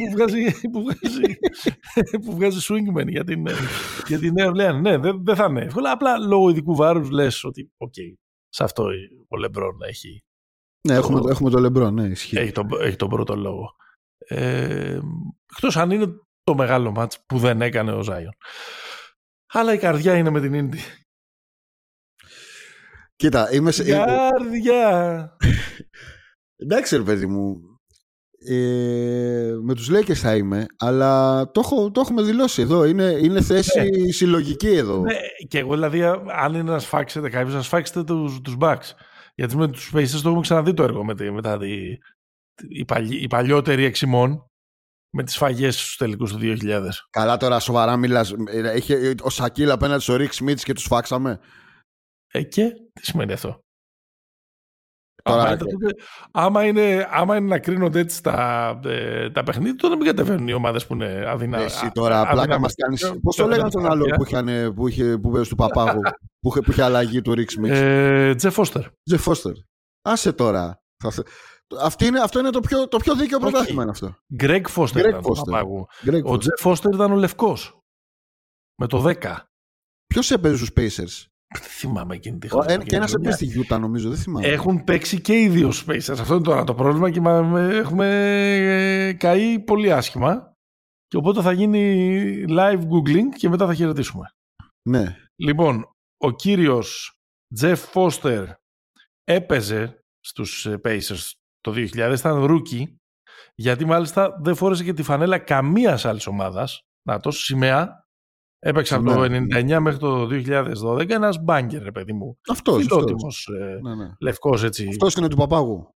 που βγάζει swingman για την Νέα Ορλεάνη. Ναι, δεν θα είναι εύκολα. Απλά λόγω ειδικού βάρους λες ότι okay, σε αυτό ο LeBron έχει. Ναι, έχουμε το LeBron, ναι, ισχύει. Έχει τον πρώτο λόγο. Εκτός αν είναι το μεγάλο μάτς που δεν έκανε ο Zion. Αλλά η καρδιά είναι με την Ίντι. Κοίτα, είμαι σε... Καρδιά! Εντάξει, ρε παιδί μου. Με τους Lakers θα είμαι, αλλά το έχουμε δηλώσει εδώ. Είναι θέση συλλογική εδώ. Ναι, και εγώ δηλαδή, αν είναι να σφάξετε κάποιος, να σφάξετε τους Bucks. Γιατί με τους Pacers το έχουμε ξαναδεί το έργο μετά οι παλιότεροι εξημών με τις φαγές στους τελικούς του 2000. Καλά, τώρα σοβαρά μιλάς. Είχε ο Σακίλ απέναντι στο Rick Smith και τους φάξαμε. Και τι σημαίνει αυτό. Άμα είναι να κρίνονται έτσι τα παιχνίδια, τότε μην κατεβαίνουν οι ομάδες που είναι αδυναμίες. Εσύ τώρα πλάκα μας κάνεις. Πώς το λέγανε τον άλλο που πέρασε του Παπάγου, που είχε αλλαγή του Rick Smith. Τζε Φώστερ. Άσε τώρα. Αυτό είναι το πιο δίκαιο πρωτάθλημα είναι αυτό. Γκρέγκ Φώστερ ήταν του Παπάγου. Ο Τζε Φώστερ ήταν ο λευκός. Με το 10. Ποιος έπαιζε στους Pacers? Δεν θυμάμαι εκείνη τη χρονιά. Και ένας έπαιζε στη Γιούτα, νομίζω. Δεν θυμάμαι. Έχουν παίξει και οι δύο Pacers. Αυτό είναι τώρα το πρόβλημα και έχουμε καεί πολύ άσχημα. Και οπότε θα γίνει live googling και μετά θα χαιρετήσουμε. Ναι. Λοιπόν, ο κύριος Τζεφ Φώστερ έπαιζε στους Pacers το 2000. Ήταν rookie, γιατί μάλιστα δεν φόρεσε και τη φανέλα καμίας άλλης ομάδας. Να το σημαία. Έπαιξε από το 1999 μέχρι το 2012 ένας μπάγκερ, ρε παιδί μου. Αυτός. Φιλότιμος, ναι. Λευκός έτσι. Αυτός είναι του Παπάγου.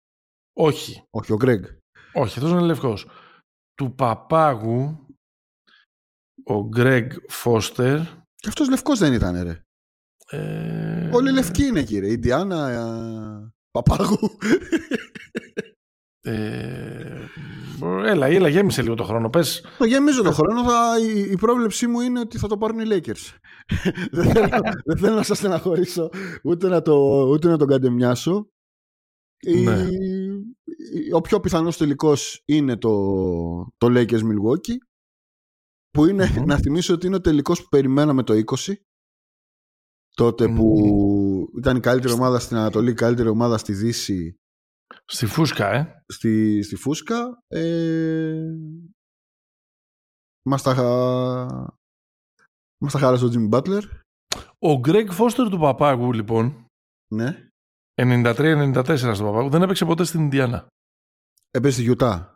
Όχι, ο Γκρέγκ. Όχι, αυτός είναι λευκός. Του Παπάγου, ο Γκρέγκ Φώστερ. Και αυτός λευκός δεν ήταν, ρε. Όλοι λευκοί είναι, κύριε. Η Ντιάνα, Παπάγου. Έλα, γέμισε λίγο το χρόνο. Πες. Το γεμίζω το χρόνο. Η πρόβλεψή μου είναι ότι θα το πάρουν οι Lakers. Δεν θέλω να σας στεναχωρήσω, ούτε να τον καντεμιάσω. Ναι. Ο πιο πιθανός τελικός είναι το Lakers Milwaukee, που είναι, να θυμίσω ότι είναι ο τελικός που περιμέναμε το 20. Τότε που ήταν η καλύτερη ομάδα στην Ανατολή, η καλύτερη ομάδα στη Δύση. Στη φούσκα, Στη φούσκα. Μας τα χάλασε ο Τζίμι Μπάτλερ. Ο Γκρέγκ Φώστερ του Παπάγου, λοιπόν. Ναι. 93-94 στο Παπάγου. Δεν έπαιξε ποτέ στην Ιντιάνα. Έπαιξε στη Γιουτά.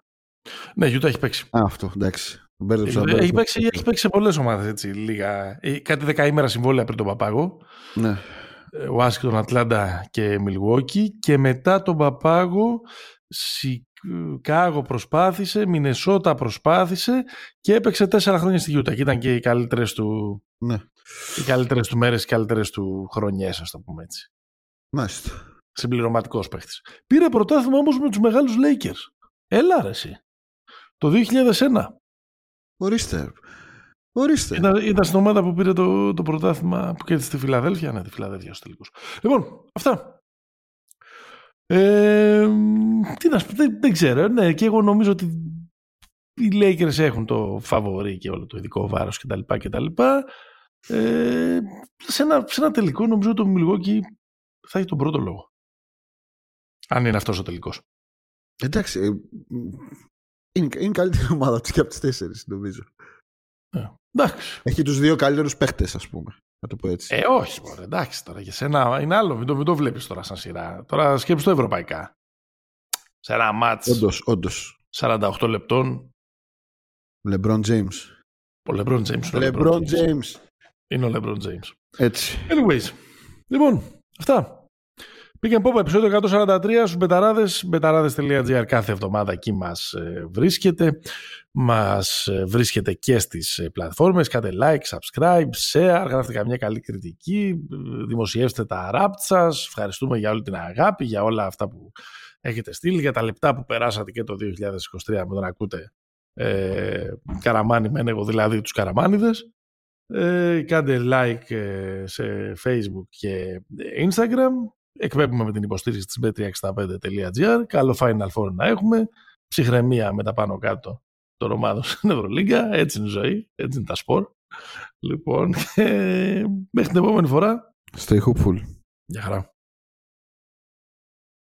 Ναι, Γιουτά έχει παίξει. Αυτό, εντάξει. Έχει παίξει σε πολλές ομάδες, έτσι, λίγα. Κάτι 10 ημέρα συμβόλαια πριν τον Παπάγο. Ναι. Ουάσιγκτον, Ατλάντα και Μιλγουόκι, και μετά τον Παπάγο Σικάγο προσπάθησε, Μινεσότα προσπάθησε και έπαιξε 4 χρόνια στη Γιούτα, και ήταν και οι καλύτερες του, οι καλύτερες του μέρες, οι καλύτερες του χρονιές, ας το πούμε έτσι. Μάλιστα. Συμπληρωματικός παίχτης. Πήρε πρωτάθλημα όμως με τους μεγάλους Lakers. Έλα ρε εσύ. Το 2001. Ορίστε. Ήταν στην ομάδα που πήρε το πρωτάθλημα που κέρδισε τη Φιλαδέλφια. Ναι, τη Φιλαδέλφια στους τελικούς. Λοιπόν, αυτά. Δεν ξέρω. Ναι, και εγώ νομίζω ότι οι Lakers έχουν το φαβορί και όλο το ειδικό βάρος κτλ. Σε ένα τελικό νομίζω ότι το Milwaukee θα έχει τον πρώτο λόγο. Αν είναι αυτός ο τελικός. Εντάξει. Είναι καλύτερη ομάδα τους και από τις 4, νομίζω. Έχει τους 2 καλύτερους παίχτες, ας πούμε. Να το πω έτσι. Όχι, μωρέ, εντάξει τώρα. Για σένα είναι άλλο. Μην το βλέπεις τώρα σαν σειρά. Τώρα σκέψου το ευρωπαϊκά. Σε ένα μάτς. Όντως. 48 λεπτών. LeBron James. Είναι ο LeBron James. Έτσι. Anyways. Λοιπόν, αυτά. Pick and Pop, επεισόδιο 143 στους Μπεταράδες, μπεταράδες.gr. Κάθε εβδομάδα εκεί μας βρίσκεται. Μας βρίσκεται και στις πλατφόρμες. Κάντε like, subscribe, share, γράφτε καμιά καλή κριτική, δημοσιεύστε τα rap σας. Ευχαριστούμε για όλη την αγάπη, για όλα αυτά που έχετε στείλει, για τα λεπτά που περάσατε και το 2023 με τον ακούτε Καραμάνι μεν εγώ, δηλαδή τους Καραμάνιδες. Κάντε like σε Facebook και Instagram. Εκπέμπουμε με την υποστήριξη της bet365.gr. Καλό Final Four να έχουμε. Ψυχραιμία με τα πάνω κάτω των ομάδων στην Ευρωλίγκα. Έτσι είναι η ζωή. Έτσι είναι τα σπορ. Λοιπόν, μέχρι την επόμενη φορά. Stay hopeful. Γεια χαρά.